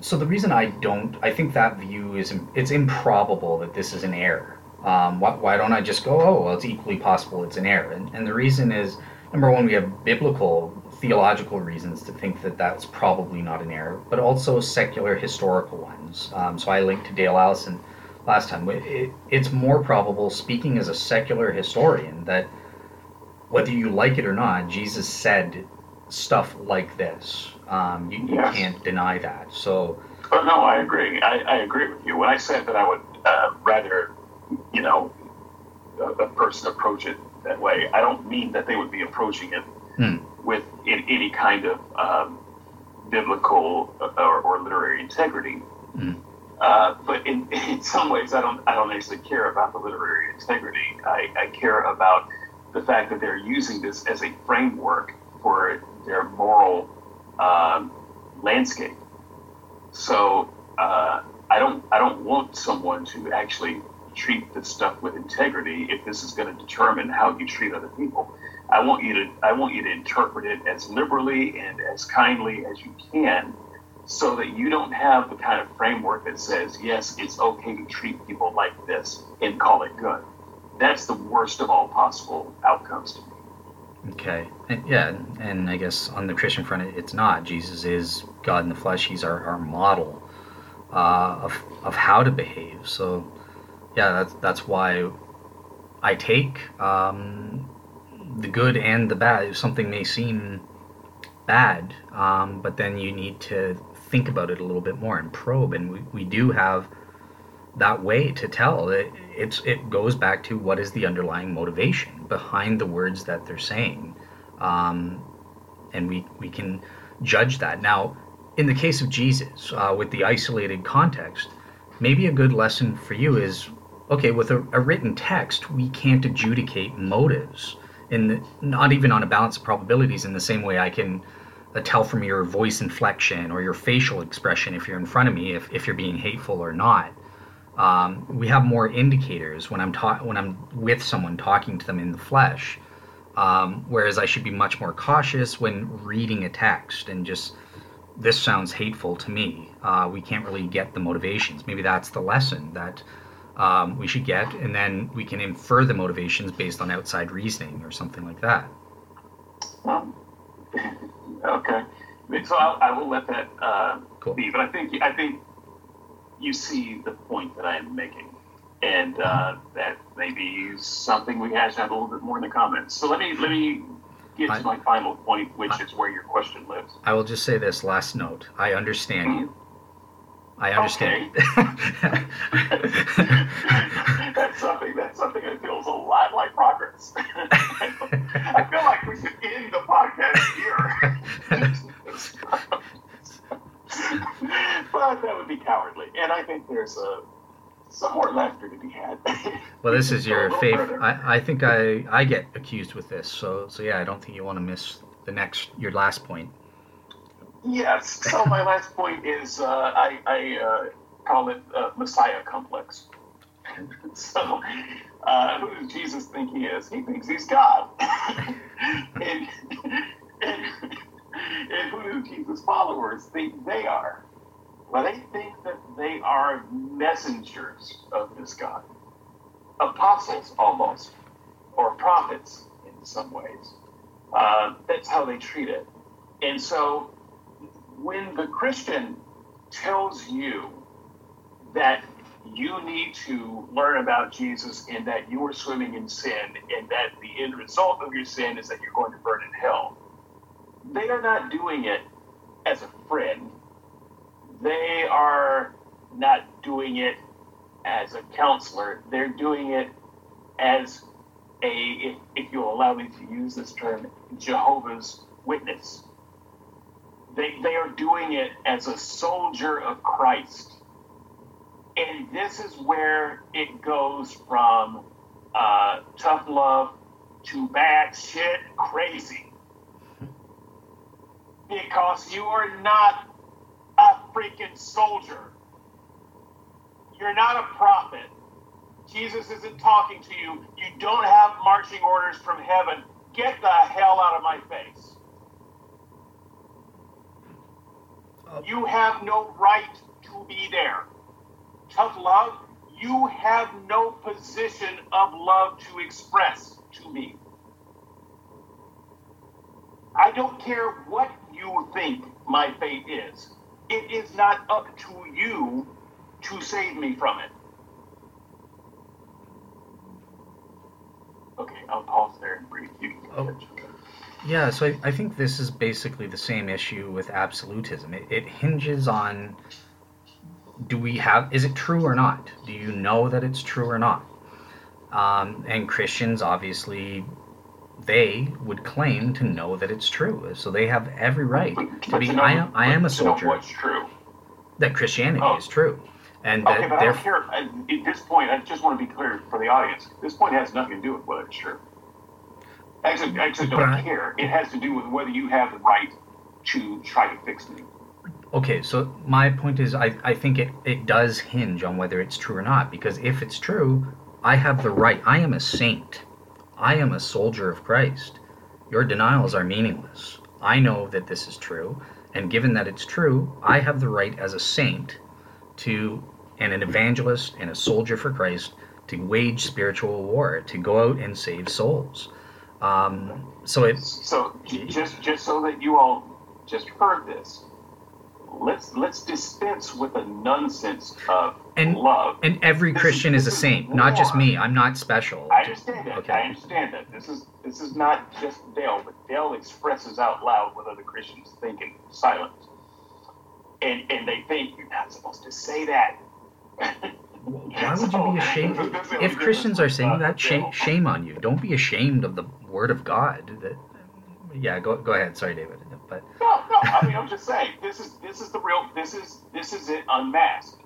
so the reason I don't, I think that view is, it's improbable that this is an error. Um, why, why don't I just go, oh, well, it's equally possible it's an error? And, and the reason is, number one, we have biblical, theological reasons to think that that's probably not an error, but also secular historical ones. Um, so I linked to Dale Allison last time. It, it, it's more probable, speaking as a secular historian, that whether you like it or not, Jesus said stuff like this. Um, you, you yes. can't deny that. So, oh, no, I agree. I, I agree with you. When I said that I would uh, rather, you know, a, a person approach it that way, I don't mean that they would be approaching it hmm. with in, any kind of um, biblical or, or literary integrity. Hmm. Uh, but in, in some ways, I don't I don't actually care about the literary integrity. I, I care about the fact that they're using this as a framework for their moral um, landscape. So uh, I don't I don't want someone to actually treat this stuff with integrity if this is going to determine how you treat other people. I want you to I want you to interpret it as liberally and as kindly as you can, so that you don't have the kind of framework that says, yes, it's okay to treat people like this and call it good. That's the worst of all possible outcomes to me. Okay. And, yeah, and I guess on the Christian front, it's not. Jesus is God in the flesh. He's our, our model uh, of of how to behave. So yeah, that's that's why I take um, the good and the bad. Something may seem bad, um, but then you need to think about it a little bit more and probe. And we, we do have that way to tell. It, it's it goes back to what is the underlying motivation behind the words that they're saying, um, and we we can judge that. Now, in the case of Jesus, uh, with the isolated context, maybe a good lesson for you is, okay, with a, a written text, we can't adjudicate motives, in the, not even on a balance of probabilities in the same way I can uh, tell from your voice inflection or your facial expression if you're in front of me, if, if you're being hateful or not. Um, we have more indicators when I'm ta- when I'm with someone talking to them in the flesh, um, whereas I should be much more cautious when reading a text and just, this sounds hateful to me. Uh, we can't really get the motivations. Maybe that's the lesson that um, we should get, and then we can infer the motivations based on outside reasoning or something like that. Well, okay. So I'll, I will let that uh, cool. be, but I think I think you see the point that I am making, and uh, mm-hmm. that may be something we hash out a little bit more in the comments. So let me let me. Get to my final point, which I, is where your question lives. I will just say this last note. I understand mm-hmm. you. I understand. Okay. that's something that's something that feels a lot like progress. I feel like we should end the podcast here. But that would be cowardly. And I think there's a some more laughter to be had. Well, this is your favorite. I, I think I, I get accused with this, so so yeah, I don't think you want to miss the next your last point. Yes. So my last point is uh, I I uh, call it uh, Messiah complex. So uh, who does Jesus think he is? He thinks he's God. and, and, and who do Jesus' followers think they are? Well, they think that they are messengers of this God, apostles almost, or prophets in some ways. Uh, that's how they treat it. And so when the Christian tells you that you need to learn about Jesus and that you are swimming in sin and that the end result of your sin is that you're going to burn in hell, they are not doing it as a friend. They are not doing it as a counselor. They're doing it as a, if, if you'll allow me to use this term, Jehovah's Witness. They, they are doing it as a soldier of Christ. And this is where it goes from uh, tough love to bad shit crazy. Because you are not a freaking soldier. You're not a prophet. Jesus isn't talking to you. You don't have marching orders from heaven. Get the hell out of my face. You have no right to be there. Tough love, you have no position of love to express to me. I don't care what you think my fate is. It is not up to you to save me from it. Okay, I'll pause there and breathe. You can oh. Yeah, so I, I think this is basically the same issue with absolutism. It, it hinges on... Do we have, is it true or not? Do you know that it's true or not? Um, and Christians, obviously, they would claim to know that it's true. So they have every right to be, I am, I am a soldier. What's true? That Christianity oh. is true. And okay, that but I don't care. At this point, I just want to be clear for the audience. This point has nothing to do with whether it's true. I actually, I actually don't I, care. It has to do with whether you have the right to try to fix me. Okay, so my point is I, I think it, it does hinge on whether it's true or not, because if it's true, I have the right. I am a saint. I am a soldier of Christ. Your denials are meaningless. I know that this is true, and given that it's true, I have the right as a saint to, and an evangelist and a soldier for Christ, to wage spiritual war, to go out and save souls. Um, so it, so just just so that you all just heard this, Let's let's dispense with the nonsense of and, love. And every this Christian is, is a saint, is not just me. I'm not special. I understand that. Okay. I understand that. This is this is not just Dale, but Dale expresses out loud what other Christians think in silence. And and they think you're not supposed to say that. Why would you be ashamed? If Christians are saying that, shame, shame on you. Don't be ashamed of the Word of God. That, yeah, go go ahead. Sorry, David. But no, no. I mean, I'm just saying. This is this is the real. This is this is it unmasked.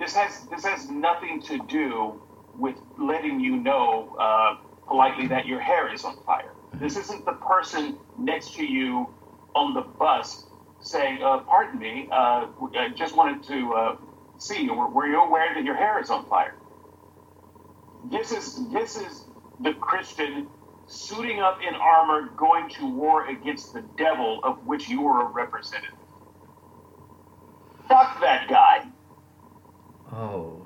This has this has nothing to do with letting you know uh, politely that your hair is on fire. This isn't the person next to you on the bus saying, uh, "Pardon me, uh, I just wanted to uh, see. Were, were you aware that your hair is on fire?" This is this is the Christian suiting up in armor, going to war against the devil of which you are a representative. Fuck that guy. Oh,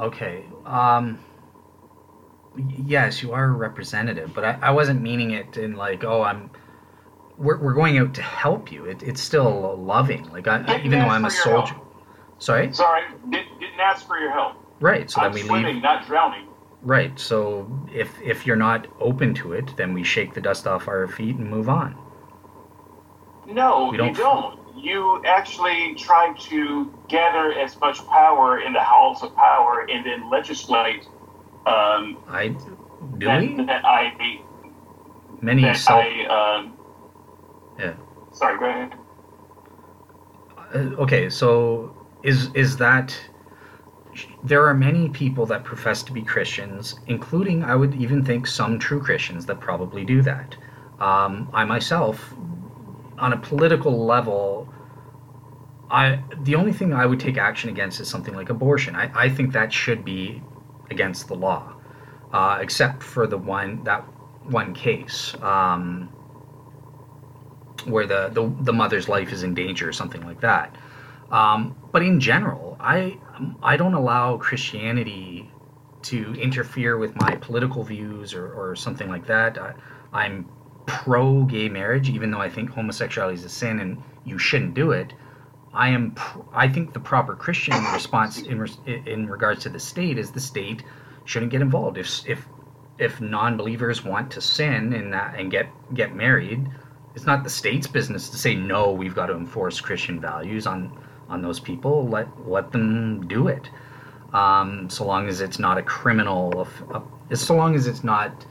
okay. Um, yes, you are a representative, but I, I wasn't meaning it in like, oh, I'm. We're we're going out to help you. It, it's still loving, like I, even though I'm a soldier. Help. Sorry. Sorry, didn't, didn't ask for your help. Right. So I'm then we swimming, leave. Not drowning. Right, so if if you're not open to it, then we shake the dust off our feet and move on. No, don't you don't. F- you actually try to gather as much power in the halls of power and then legislate. Um, I do that, we? That I many that self. I, um, yeah. Sorry, go ahead. Uh, okay, so is is that? There are many people that profess to be Christians, including, I would even think, some true Christians that probably do that. Um, I myself, on a political level, I the only thing I would take action against is something like abortion. I, I think that should be against the law, uh, except for the one that one case um, where the, the the mother's life is in danger or something like that. Um, but in general, I I don't allow Christianity to interfere with my political views or, or something like that. I, I'm pro-gay marriage, even though I think homosexuality is a sin and you shouldn't do it. I am. Pr- I think the proper Christian response in re- in regards to the state is the state shouldn't get involved. If if if non-believers want to sin and uh, and get get married, it's not the state's business to say no. We've got to enforce Christian values on on those people. Let let them do it. Um, so long as it's not a criminal. If, uh, so long as it's not,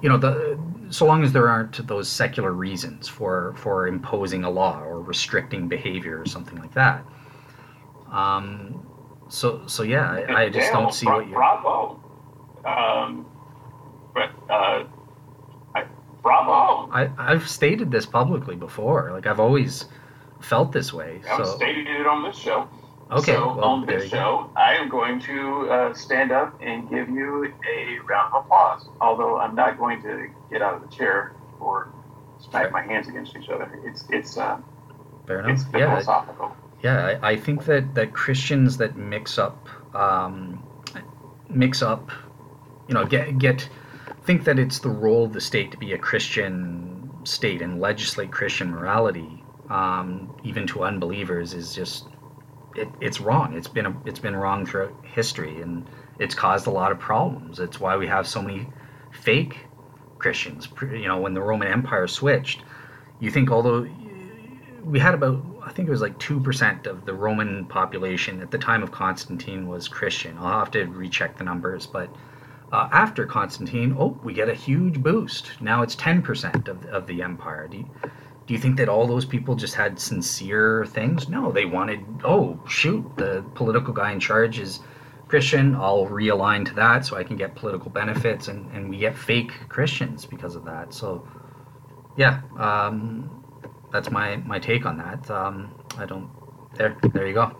you know, the. So long as there aren't those secular reasons for, for imposing a law or restricting behavior or something like that. Um, so so yeah, I, I just don't see what you. Bravo, um, but uh, I, bravo. I I've stated this publicly before. Like I've always felt this way. So. I've stated it on this show. Okay. So well, on this show, I am going to uh, stand up and give you a round of applause. Although I'm not going to get out of the chair or smack Fair. my hands against each other. It's it's uh, Fair enough. It's philosophical. Yeah, I, I think that, that Christians that mix up, um, mix up, you know, get get think that it's the role of the state to be a Christian state and legislate Christian morality, um, even to unbelievers, is just. It, it's wrong. It's been a, it's been wrong throughout history, and it's caused a lot of problems. It's why we have so many fake Christians. You know, when the Roman Empire switched, you think although we had about, I think it was like two percent of the Roman population at the time of Constantine was Christian. I'll have to recheck the numbers, but uh, after Constantine, oh, we get a huge boost. Now it's ten percent of, of the empire. Do you, Do you think that all those people just had sincere things? No, they wanted, oh, shoot, the political guy in charge is Christian. I'll realign to that so I can get political benefits. And, and we get fake Christians because of that. So, yeah, um, that's my, my take on that. Um, I don't, there, there you go.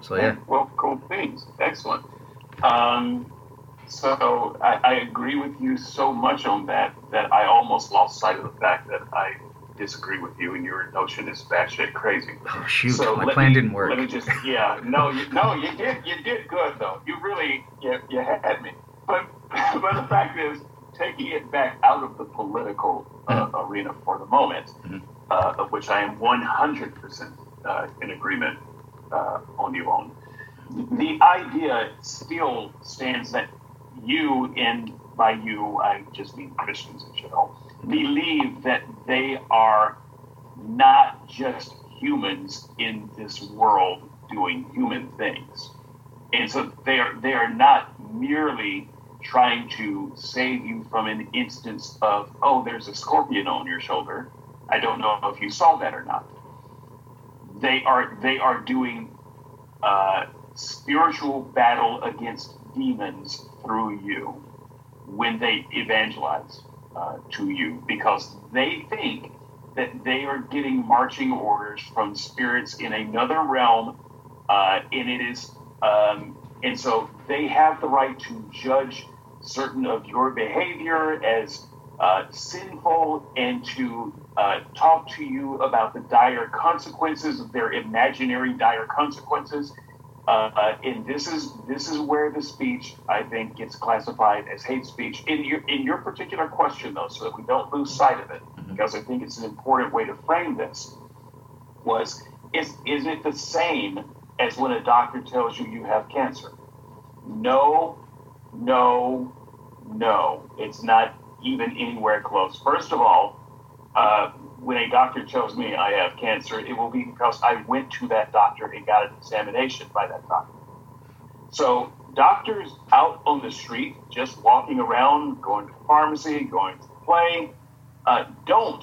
So, yeah. Well, cool things. Excellent. Um, so I, I agree with you so much on that, that I almost lost sight of the fact that I disagree with you and your notion is batshit crazy. Oh shoot! So my plan me, didn't work. Let me just yeah no you, no you did you did good though. You really you, you had me. But but the fact is, taking it back out of the political uh, mm-hmm. arena for the moment, mm-hmm. uh, of which I am one hundred percent uh, in agreement uh, on you on. The idea still stands that you and by you I just mean Christians in general. Believe that they are not just humans in this world doing human things. And so they are they are not merely trying to save you from an instance of, oh, there's a scorpion on your shoulder. I don't know if you saw that or not. They are they are doing uh, spiritual battle against demons through you when they evangelize. Uh, to you, because they think that they are getting marching orders from spirits in another realm, uh, and it is, um, and so they have the right to judge certain of your behavior as uh, sinful and to uh, talk to you about the dire consequences of their imaginary dire consequences. Uh, uh, and this is this is where the speech, I think, gets classified as hate speech. In your in your particular question, though, so that we don't lose sight of it, mm-hmm. because I think it's an important way to frame this, was, is, is it the same as when a doctor tells you you have cancer? No, no, no. It's not even anywhere close. First of all, uh, when a doctor tells me I have cancer, it will be because I went to that doctor and got an examination by that doctor. So doctors out on the street, just walking around, going to the pharmacy, going to the play, uh, don't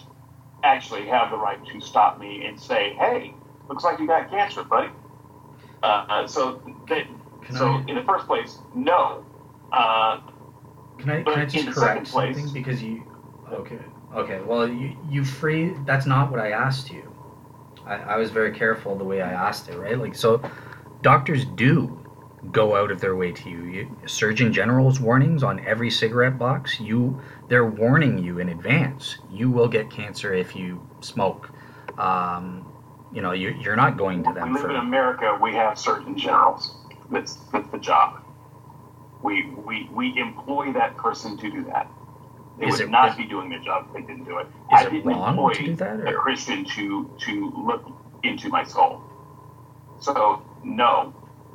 actually have the right to stop me and say, hey, looks like you got cancer, buddy. Uh, uh, so they, so I, in the first place, no. Uh, can I, can I just correct something? Place, because you... Okay. Okay, well, you, you free. That's not what I asked you. I, I was very careful the way I asked it, right? Like, so doctors do go out of their way to you. you. Surgeon General's warnings on every cigarette box, you they're warning you in advance. You will get cancer if you smoke. Um, you know, you, you're not going to them. We live for, in America, we have Surgeon Generals. That's, that's the job. We, we we employ that person to do that. They is would it, not is, be doing their job if they didn't do it. Is I it didn't wrong employ to do that, or? A Christian to, to look into my soul. So, no.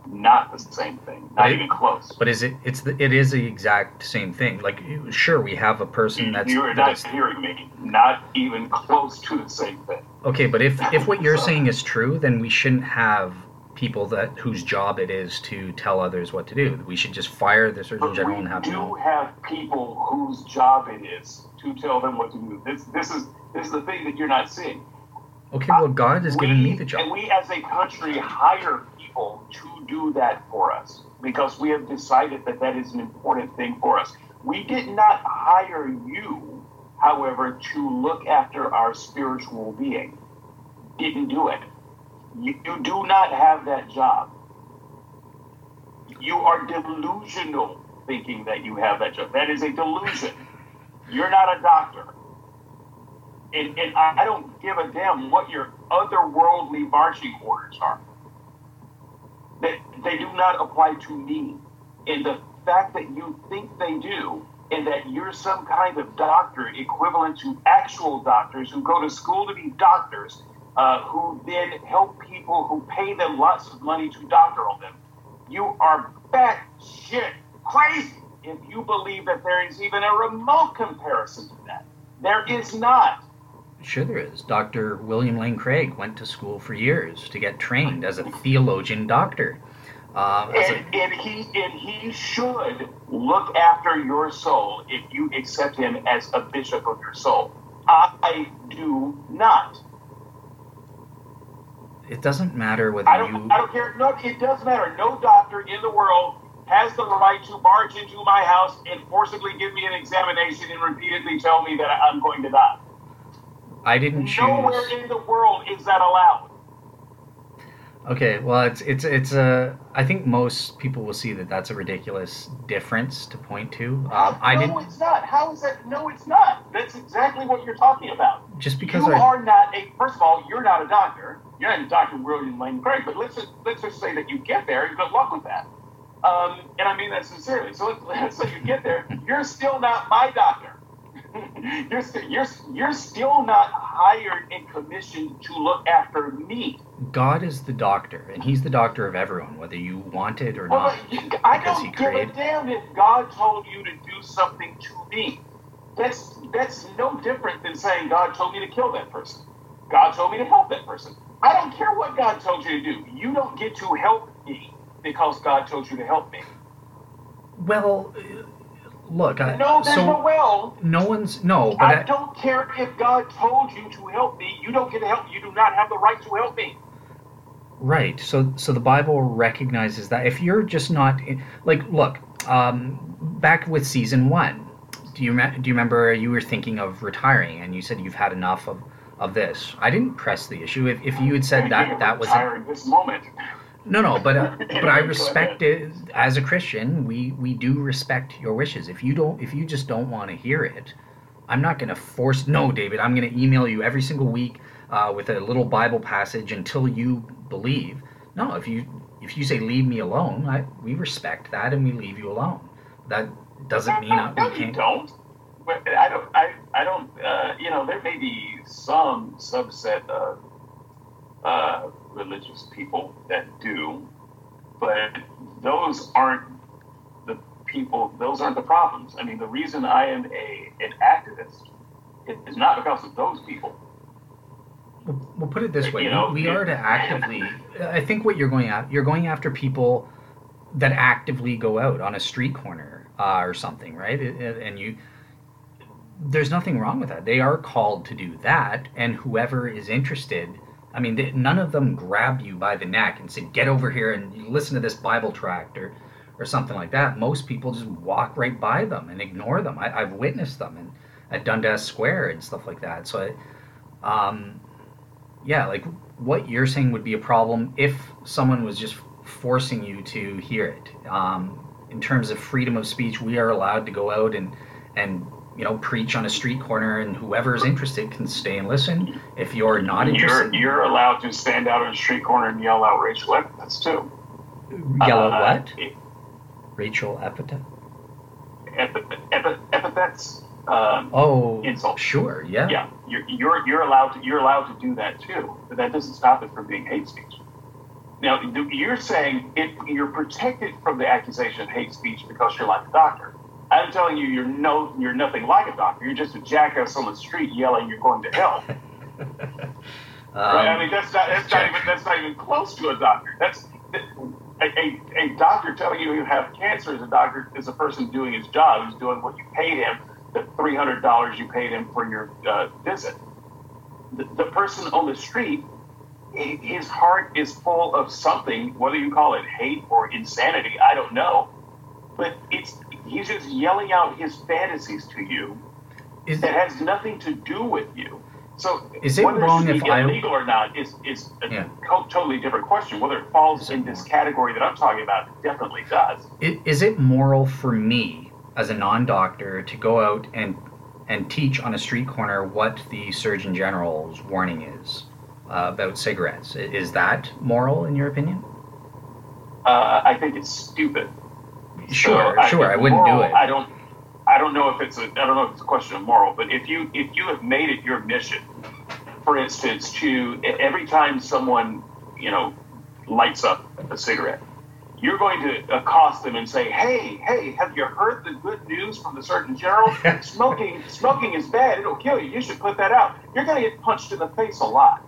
Not the same thing, not it, even close. But is it? It's the. It is the exact same thing. Like, sure, we have a person that's. You are not hearing me. Not even close to the same thing. Okay, but if if what you're so, saying is true, then we shouldn't have people that whose job it is to tell others what to do. We should just fire the Surgeon General and have. We do no. have people whose job it is to tell them what to do. This this is this is the thing that you're not seeing. Okay, well, God has uh, given we, me the job, and we as a country hire to do that for us because we have decided that that is an important thing for us. We did not hire you, however, to look after our spiritual being. Didn't do it. You, you do not have that job. You are delusional thinking that you have that job. That is a delusion. You're not a doctor. And, and I, I don't give a damn what your otherworldly marching orders are. They, they do not apply to me. And the fact that you think they do, and that you're some kind of doctor equivalent to actual doctors who go to school to be doctors, uh, who then help people who pay them lots of money to doctor on them. You are batshit crazy if you believe that there is even a remote comparison to that. There is not. Sure there is. Doctor William Lane Craig went to school for years to get trained as a theologian doctor. Uh, and, a, and, he, and he should look after your soul if you accept him as a bishop of your soul. I do not. It doesn't matter whether I don't, you... I don't care. No, it does matter. No doctor in the world has the right to barge into my house and forcibly give me an examination and repeatedly tell me that I'm going to die. I didn't choose. Nowhere in the world is that allowed. Okay, well, it's it's it's a. I think most people will see that that's a ridiculous difference to point to. Um, no, I didn't. No, it's not. How is that? No, it's not. That's exactly what you're talking about. Just because you I, are not a. First of all, you're not a doctor. You're not a Doctor William Lane Craig. But let's just, let's just say that you get there. And good luck with that. Um, and I mean that sincerely. So let's, let's say you get there. You're still not my doctor. You're, you're, you're still not hired and commissioned to look after me. God is the doctor, and he's the doctor of everyone, whether you want it or well, not. I don't give a damn if God told you to do something to me. That's that's no different than saying God told me to kill that person. God told me to help that person. I don't care what God told you to do. You don't get to help me because God told you to help me. Well... Look, I, no, there's so no well. No one's no. But I, I don't care if God told you to help me. You don't get to help. You do not have the right to help me. Right. So, so the Bible recognizes that if you're just not in, like, look, um, back with season one. Do you do you remember you were thinking of retiring and you said you've had enough of, of this? I didn't press the issue. If if you had said that that was retiring this moment. No, no, but uh, but I respect it. As a Christian, we, we do respect your wishes. If you don't, if you just don't want to hear it, I'm not going to force. No, David, I'm going to email you every single week uh, with a little Bible passage until you believe. No, if you if you say leave me alone, I, we respect that and we leave you alone. That doesn't mean I, we can't. Don't. I don't. I I don't. Uh, you know, there may be some subset of. Uh, religious people that do, but those aren't the people, those aren't the problems. I mean, the reason I am a an activist is not because of those people. We'll, we'll put it this way. You know, we are to actively, I think what you're going at, you're going after people that actively go out on a street corner uh, or something, right? And you, there's nothing wrong with that. They are called to do that, and whoever is interested, I mean, none of them grabbed you by the neck and said, get over here and listen to this Bible tract or, or something like that. Most people just walk right by them and ignore them. I, I've witnessed them in, at Dundas Square and stuff like that. So, I, um, yeah, like what you're saying would be a problem if someone was just forcing you to hear it. Um, in terms of freedom of speech, we are allowed to go out and, and you know, preach on a street corner, and whoever is interested can stay and listen. If you're not interested... You're, you're allowed to stand out on a street corner and yell out racial epithets, too. Yell out uh, what? It, racial epithet? Epith- epith- epithets? Um, oh, insult. Sure, yeah. Yeah, you're, you're, you're, allowed to, you're allowed to do that, too. But that doesn't stop it from being hate speech. Now, you're saying it, you're protected from the accusation of hate speech because you're like a doctor. I'm telling you, you're no, you're nothing like a doctor. You're just a jackass on the street yelling you're going to hell. um, right? I mean, that's not that's not even that's not even close to a doctor. That's a, a a doctor telling you you have cancer is a doctor is a person doing his job, who's doing what you paid him, the three hundred dollars you paid him for your uh, visit. The, the person on the street, his heart is full of something, whether you call it hate or insanity, I don't know. But it's he's just yelling out his fantasies to you is that it, has nothing to do with you. So is it whether wrong it's if illegal I, or not is, is a yeah. totally different question. Whether it falls is in it this moral? Category that I'm talking about, it definitely does. It, is it moral for me as a non-doctor to go out and, and teach on a street corner what the Surgeon General's warning is uh, about cigarettes? Is that moral in your opinion? Uh, I think it's stupid. Sure, so I sure. I wouldn't moral, do it. I don't. I don't know if it's a. I don't know if it's a question of moral. But if you if you have made it your mission, for instance, to every time someone you know lights up a cigarette, you're going to accost them and say, "Hey, hey, have you heard the good news from the Surgeon General? Smoking, smoking is bad. It'll kill you. You should put that out." You're going to get punched in the face a lot,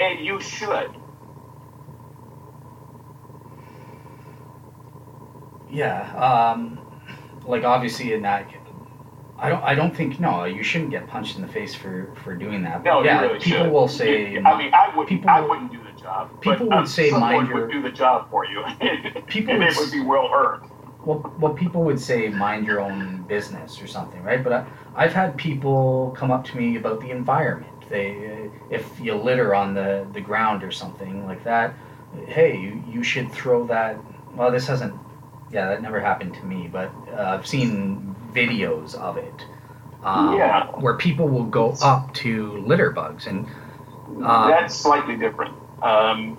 and you should. Yeah, um, like obviously in that, I don't. I don't think no. You shouldn't get punched in the face for, for doing that. But no, yeah, you really people should. will say. You, I mean, I would. People, I wouldn't do the job. People but, would um, say mind your. Would do the job for you. people and would, it would be well earned. Well, well, people would say mind your own business or something, right? But I, I've had people come up to me about the environment. They, if you litter on the, the ground or something like that, hey, you, you should throw that. Well, this hasn't. Yeah, that never happened to me, but uh, I've seen videos of it um, yeah. where people will go up to litter bugs, and uh, that's slightly different. Um,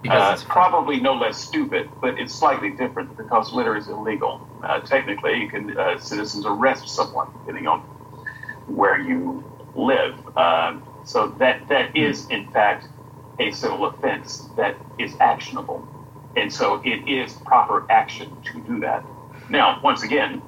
because uh, it's probably no less stupid, but it's slightly different because litter is illegal. Uh, technically, you can uh, citizens arrest someone depending on where you live. Uh, so that that is in fact a civil offense that is actionable. And so it is proper action to do that. Now, once again,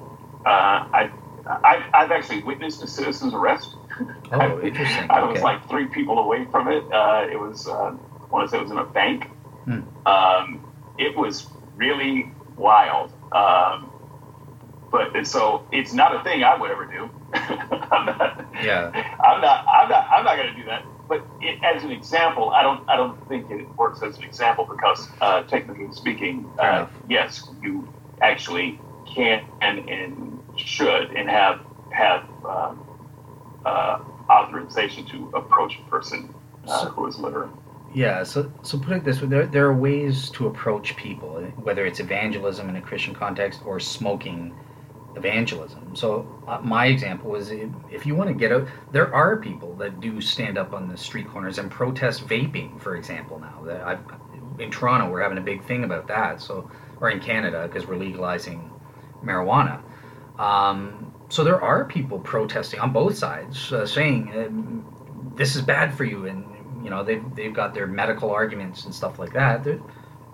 uh, I, I, I've actually witnessed a citizen's arrest. Oh, I, interesting. I okay. was like three people away from it. Uh, it was, uh, I want to say it was in a bank. Hmm. Um, it was really wild. Um, but and so it's not a thing I would ever do. I'm not, yeah. I'm not. I'm not. I'm not going to do that. But it, as an example, I don't I don't think it works as an example because, uh, technically speaking, uh, yes, you actually can and, and should and have have um, uh, authorization to approach a person uh, who is littering. Yeah, so so put it this way, there, there are ways to approach people, whether it's evangelism in a Christian context or smoking evangelism. So uh, my example is if, if you want to get out, there are people that do stand up on the street corners and protest vaping, for example. Now that I've, in Toronto, we're having a big thing about that. So, or in Canada, because we're legalizing marijuana. Um, so there are people protesting on both sides, uh, saying um, this is bad for you, and you know they they've got their medical arguments and stuff like that. There,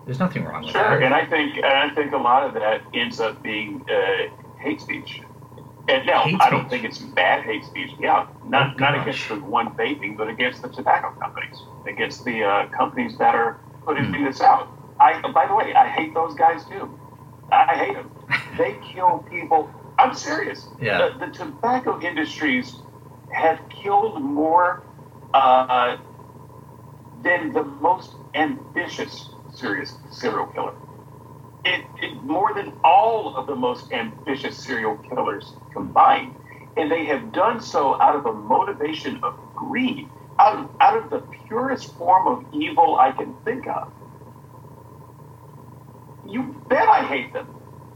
there's nothing wrong with sure, that. Sure, and I think and I think a lot of that ends up being. Uh, hate speech. And now, hate I don't speech. think it's bad hate speech. Yeah, not oh, not against the one vaping, but against the tobacco companies, against the uh, companies that are putting mm. this out. I, by the way, I hate those guys too. I hate them. They kill people. I'm serious. Yeah. The, the tobacco industries have killed more uh, than the most ambitious serious serial killer. It, it, more than all of the most ambitious serial killers combined, and they have done so out of a motivation of greed, out of, out of the purest form of evil I can think of. You bet I hate them.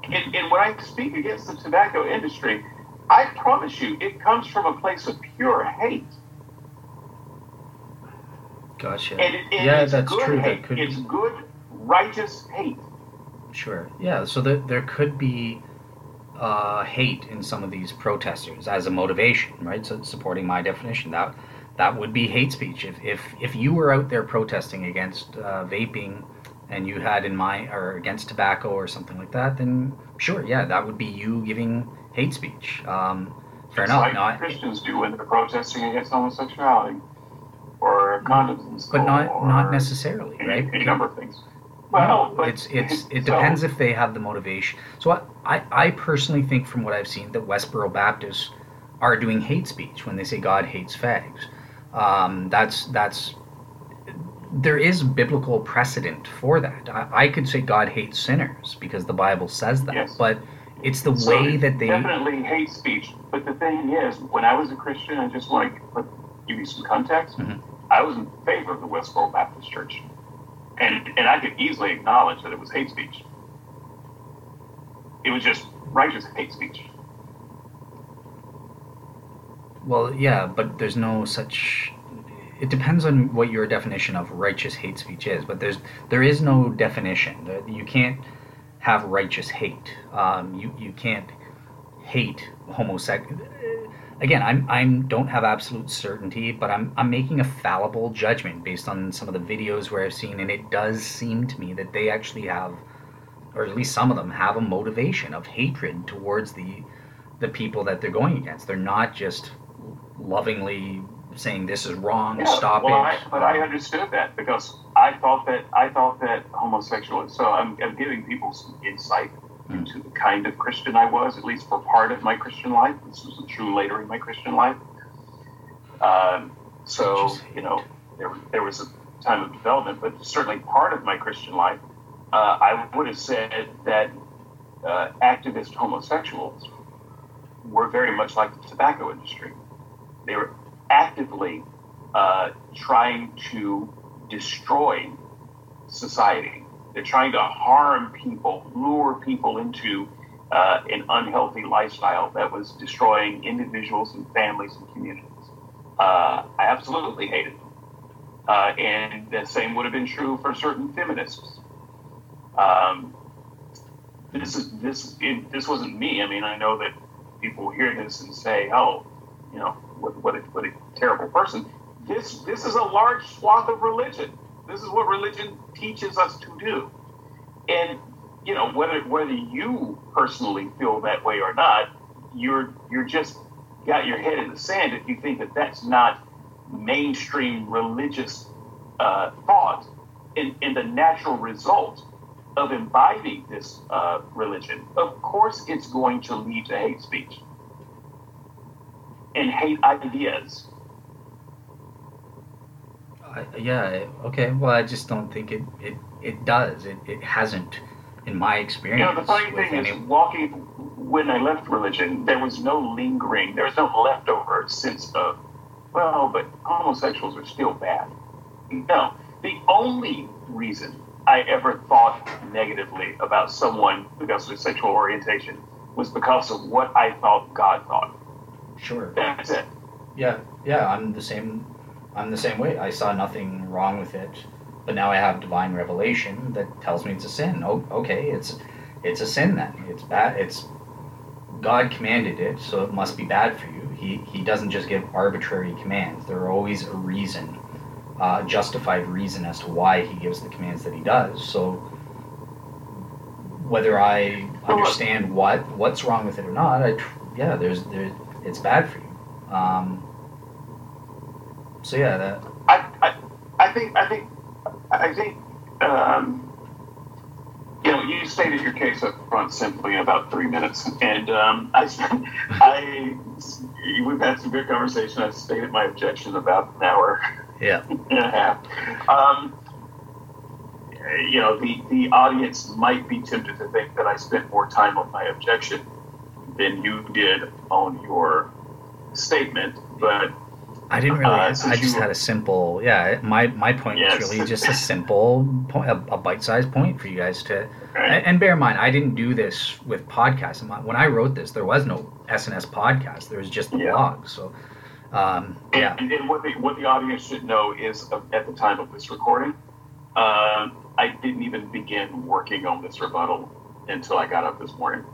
And, and when I speak against the tobacco industry, I promise you, it comes from a place of pure hate. Gotcha. And it, and yeah, it's that's good true. Hate. That could it's be... good, righteous hate. Sure. Yeah, so there, there could be uh, hate in some of these protesters as a motivation, right? So supporting my definition, that that would be hate speech. If if, if you were out there protesting against uh, vaping and you had in mind, or against tobacco or something like that, then sure, yeah, that would be you giving hate speech. Um, fair it's enough. Like not, Christians do when they're protesting against homosexuality or condoms and stuff. But not, or not necessarily, any, right? Any number of things. Well, no, but it's it's it so. depends if they have the motivation. So I, I, I personally think from what I've seen that Westboro Baptists are doing hate speech when they say God hates fags. Um, that's that's there is biblical precedent for that. I, I could say God hates sinners because the Bible says that, yes. But it's the so way that they definitely hate speech. But the thing is, when I was a Christian, I just want to put, give you some context. Mm-hmm. I was in favor of the Westboro Baptist Church. And and I could easily acknowledge that it was hate speech. It was just righteous hate speech. Well, yeah, but there's no such... It depends on what your definition of righteous hate speech is, but there's there is no definition. You can't have righteous hate. Um, you, you can't hate homosexuality. Again, I'm I'm don't have absolute certainty, but I'm I'm making a fallible judgment based on some of the videos where I've seen, and it does seem to me that they actually have, or at least some of them have, a motivation of hatred towards the the people that they're going against. They're not just lovingly saying this is wrong, yeah, stop well, it. I, but I understood that because I thought that I thought that homosexual. So I'm I'm giving people some insight into the kind of Christian I was, at least for part of my Christian life. This wasn't true later in my Christian life. Um, so, you know, there, there was a time of development, but certainly part of my Christian life, uh, I would have said that uh, activist homosexuals were very much like the tobacco industry. They were actively uh, trying to destroy society. They're trying to harm people, lure people into uh, an unhealthy lifestyle that was destroying individuals and families and communities. Uh, I absolutely hated them. Uh, and the same would have been true for certain feminists. Um, this is this it, this wasn't me. I mean, I know that people hear this and say, "Oh, you know, what what a, what a terrible person." This this is a large swath of religion. This is what religion teaches us to do. And, you know, whether whether you personally feel that way or not, you're you're just got your head in the sand if you think that that's not mainstream religious uh, thought and, and the natural result of imbibing this uh, religion. Of course, it's going to lead to hate speech and hate ideas. I, yeah, okay, well, I just don't think it, it, it does. It it hasn't, in my experience. You know, the funny thing any... is, walking, when I left religion, there was no lingering, there was no leftover sense of, well, but homosexuals are still bad. No, the only reason I ever thought negatively about someone because of their sexual orientation was because of what I thought God thought. Sure. That's it. Yeah, yeah, I'm the same... I'm the same way. I saw nothing wrong with it, but now I have divine revelation that tells me it's a sin. Oh, okay, it's it's a sin then. It's bad. It's God commanded it, so it must be bad for you. He he doesn't just give arbitrary commands. There are always a reason, uh, justified reason as to why he gives the commands that he does. So whether I understand what what's wrong with it or not, I yeah, there's there it's bad for you. Um, So yeah, that I, I I think I think I think um, you know you stated your case up front simply in about three minutes, and um, I I we've had some good conversation. I stated my objection about an hour yeah and a half. Um, you know the the audience might be tempted to think that I spent more time on my objection than you did on your statement, but. I didn't really. Uh, I just had a simple. Yeah, my my point yes. was really just a simple point, a, a bite-sized point for you guys to. Right. And bear in mind, I didn't do this with podcasts. When I wrote this, there was no S N S podcast. There was just the yeah. blog. So, um, yeah. And, and what the what the audience should know is, uh, at the time of this recording, uh, I didn't even begin working on this rebuttal until I got up this morning.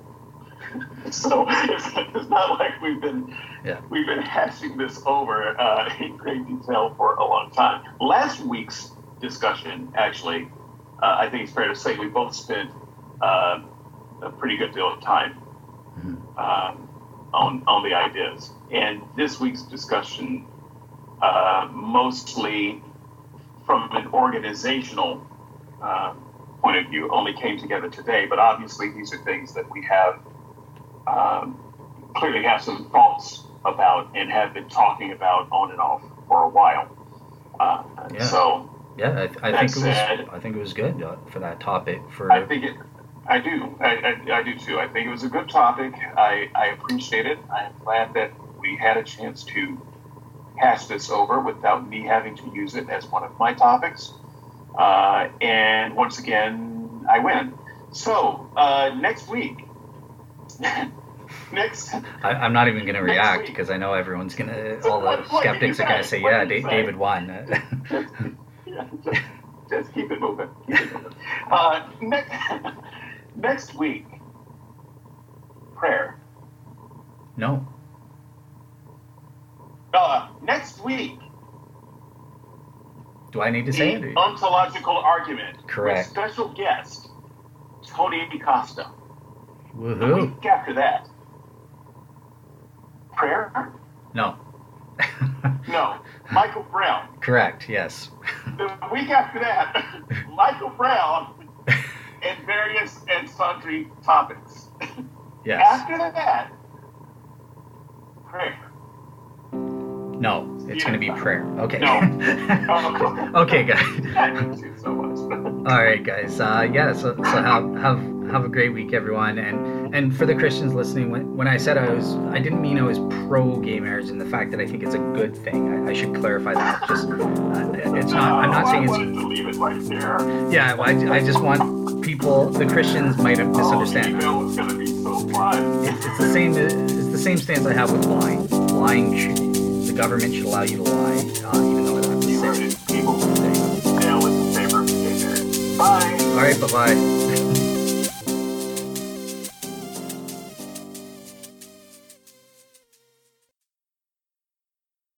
So it's, it's not like we've been yeah. we've been hashing this over uh, in great detail for a long time. Last week's discussion, actually, uh, I think it's fair to say we both spent uh, a pretty good deal of time mm-hmm. um, on on the ideas. And this week's discussion, uh, mostly from an organizational uh, point of view, only came together today. But obviously, these are things that we have. Um, clearly have some thoughts about and have been talking about on and off for a while. Uh, yeah. So yeah, I, I think it was. Said, I think it was good for that topic. For I think it, I do. I, I I do too. I think it was a good topic. I I appreciate it. I'm glad that we had a chance to hash this over without me having to use it as one of my topics. Uh, and once again, I win. So uh, next week. Next, I, I'm not even going to react because I know everyone's going to. So all the what, what skeptics are going to say, "Yeah, D- David won." just, yeah, just, just keep it moving. Keep it moving. Uh, next, next week, prayer. No. Uh, next week. Do I need to say it? Ontological argument. Correct. With special guest, Tony DiCosta. The week after that, prayer? No. No. Michael Brown. Correct, yes. The week after that, Michael Brown and various and sundry topics. Yes. After that, prayer. No, it's yeah. going to be prayer. Okay. No. Oh, okay, guys. I need you so much. All right, guys. Uh, yeah, so, so have, have have a great week, everyone. And and for the Christians listening, when, when I said I was, I didn't mean I was pro-gay marriage in the fact that I think it's a good thing. I, I should clarify that. Just, uh, it's not. I'm not saying it's. I wanted to leave it right there. Yeah, well, I, I just want people. The Christians might have misunderstood. Oh, it's going to be so fun. It's, it's the same. It's the same stance I have with lying. Lying should. Government should allow you to lie, uh, even though it happens. People will say, now it's a favor. Bye. All right, bye-bye.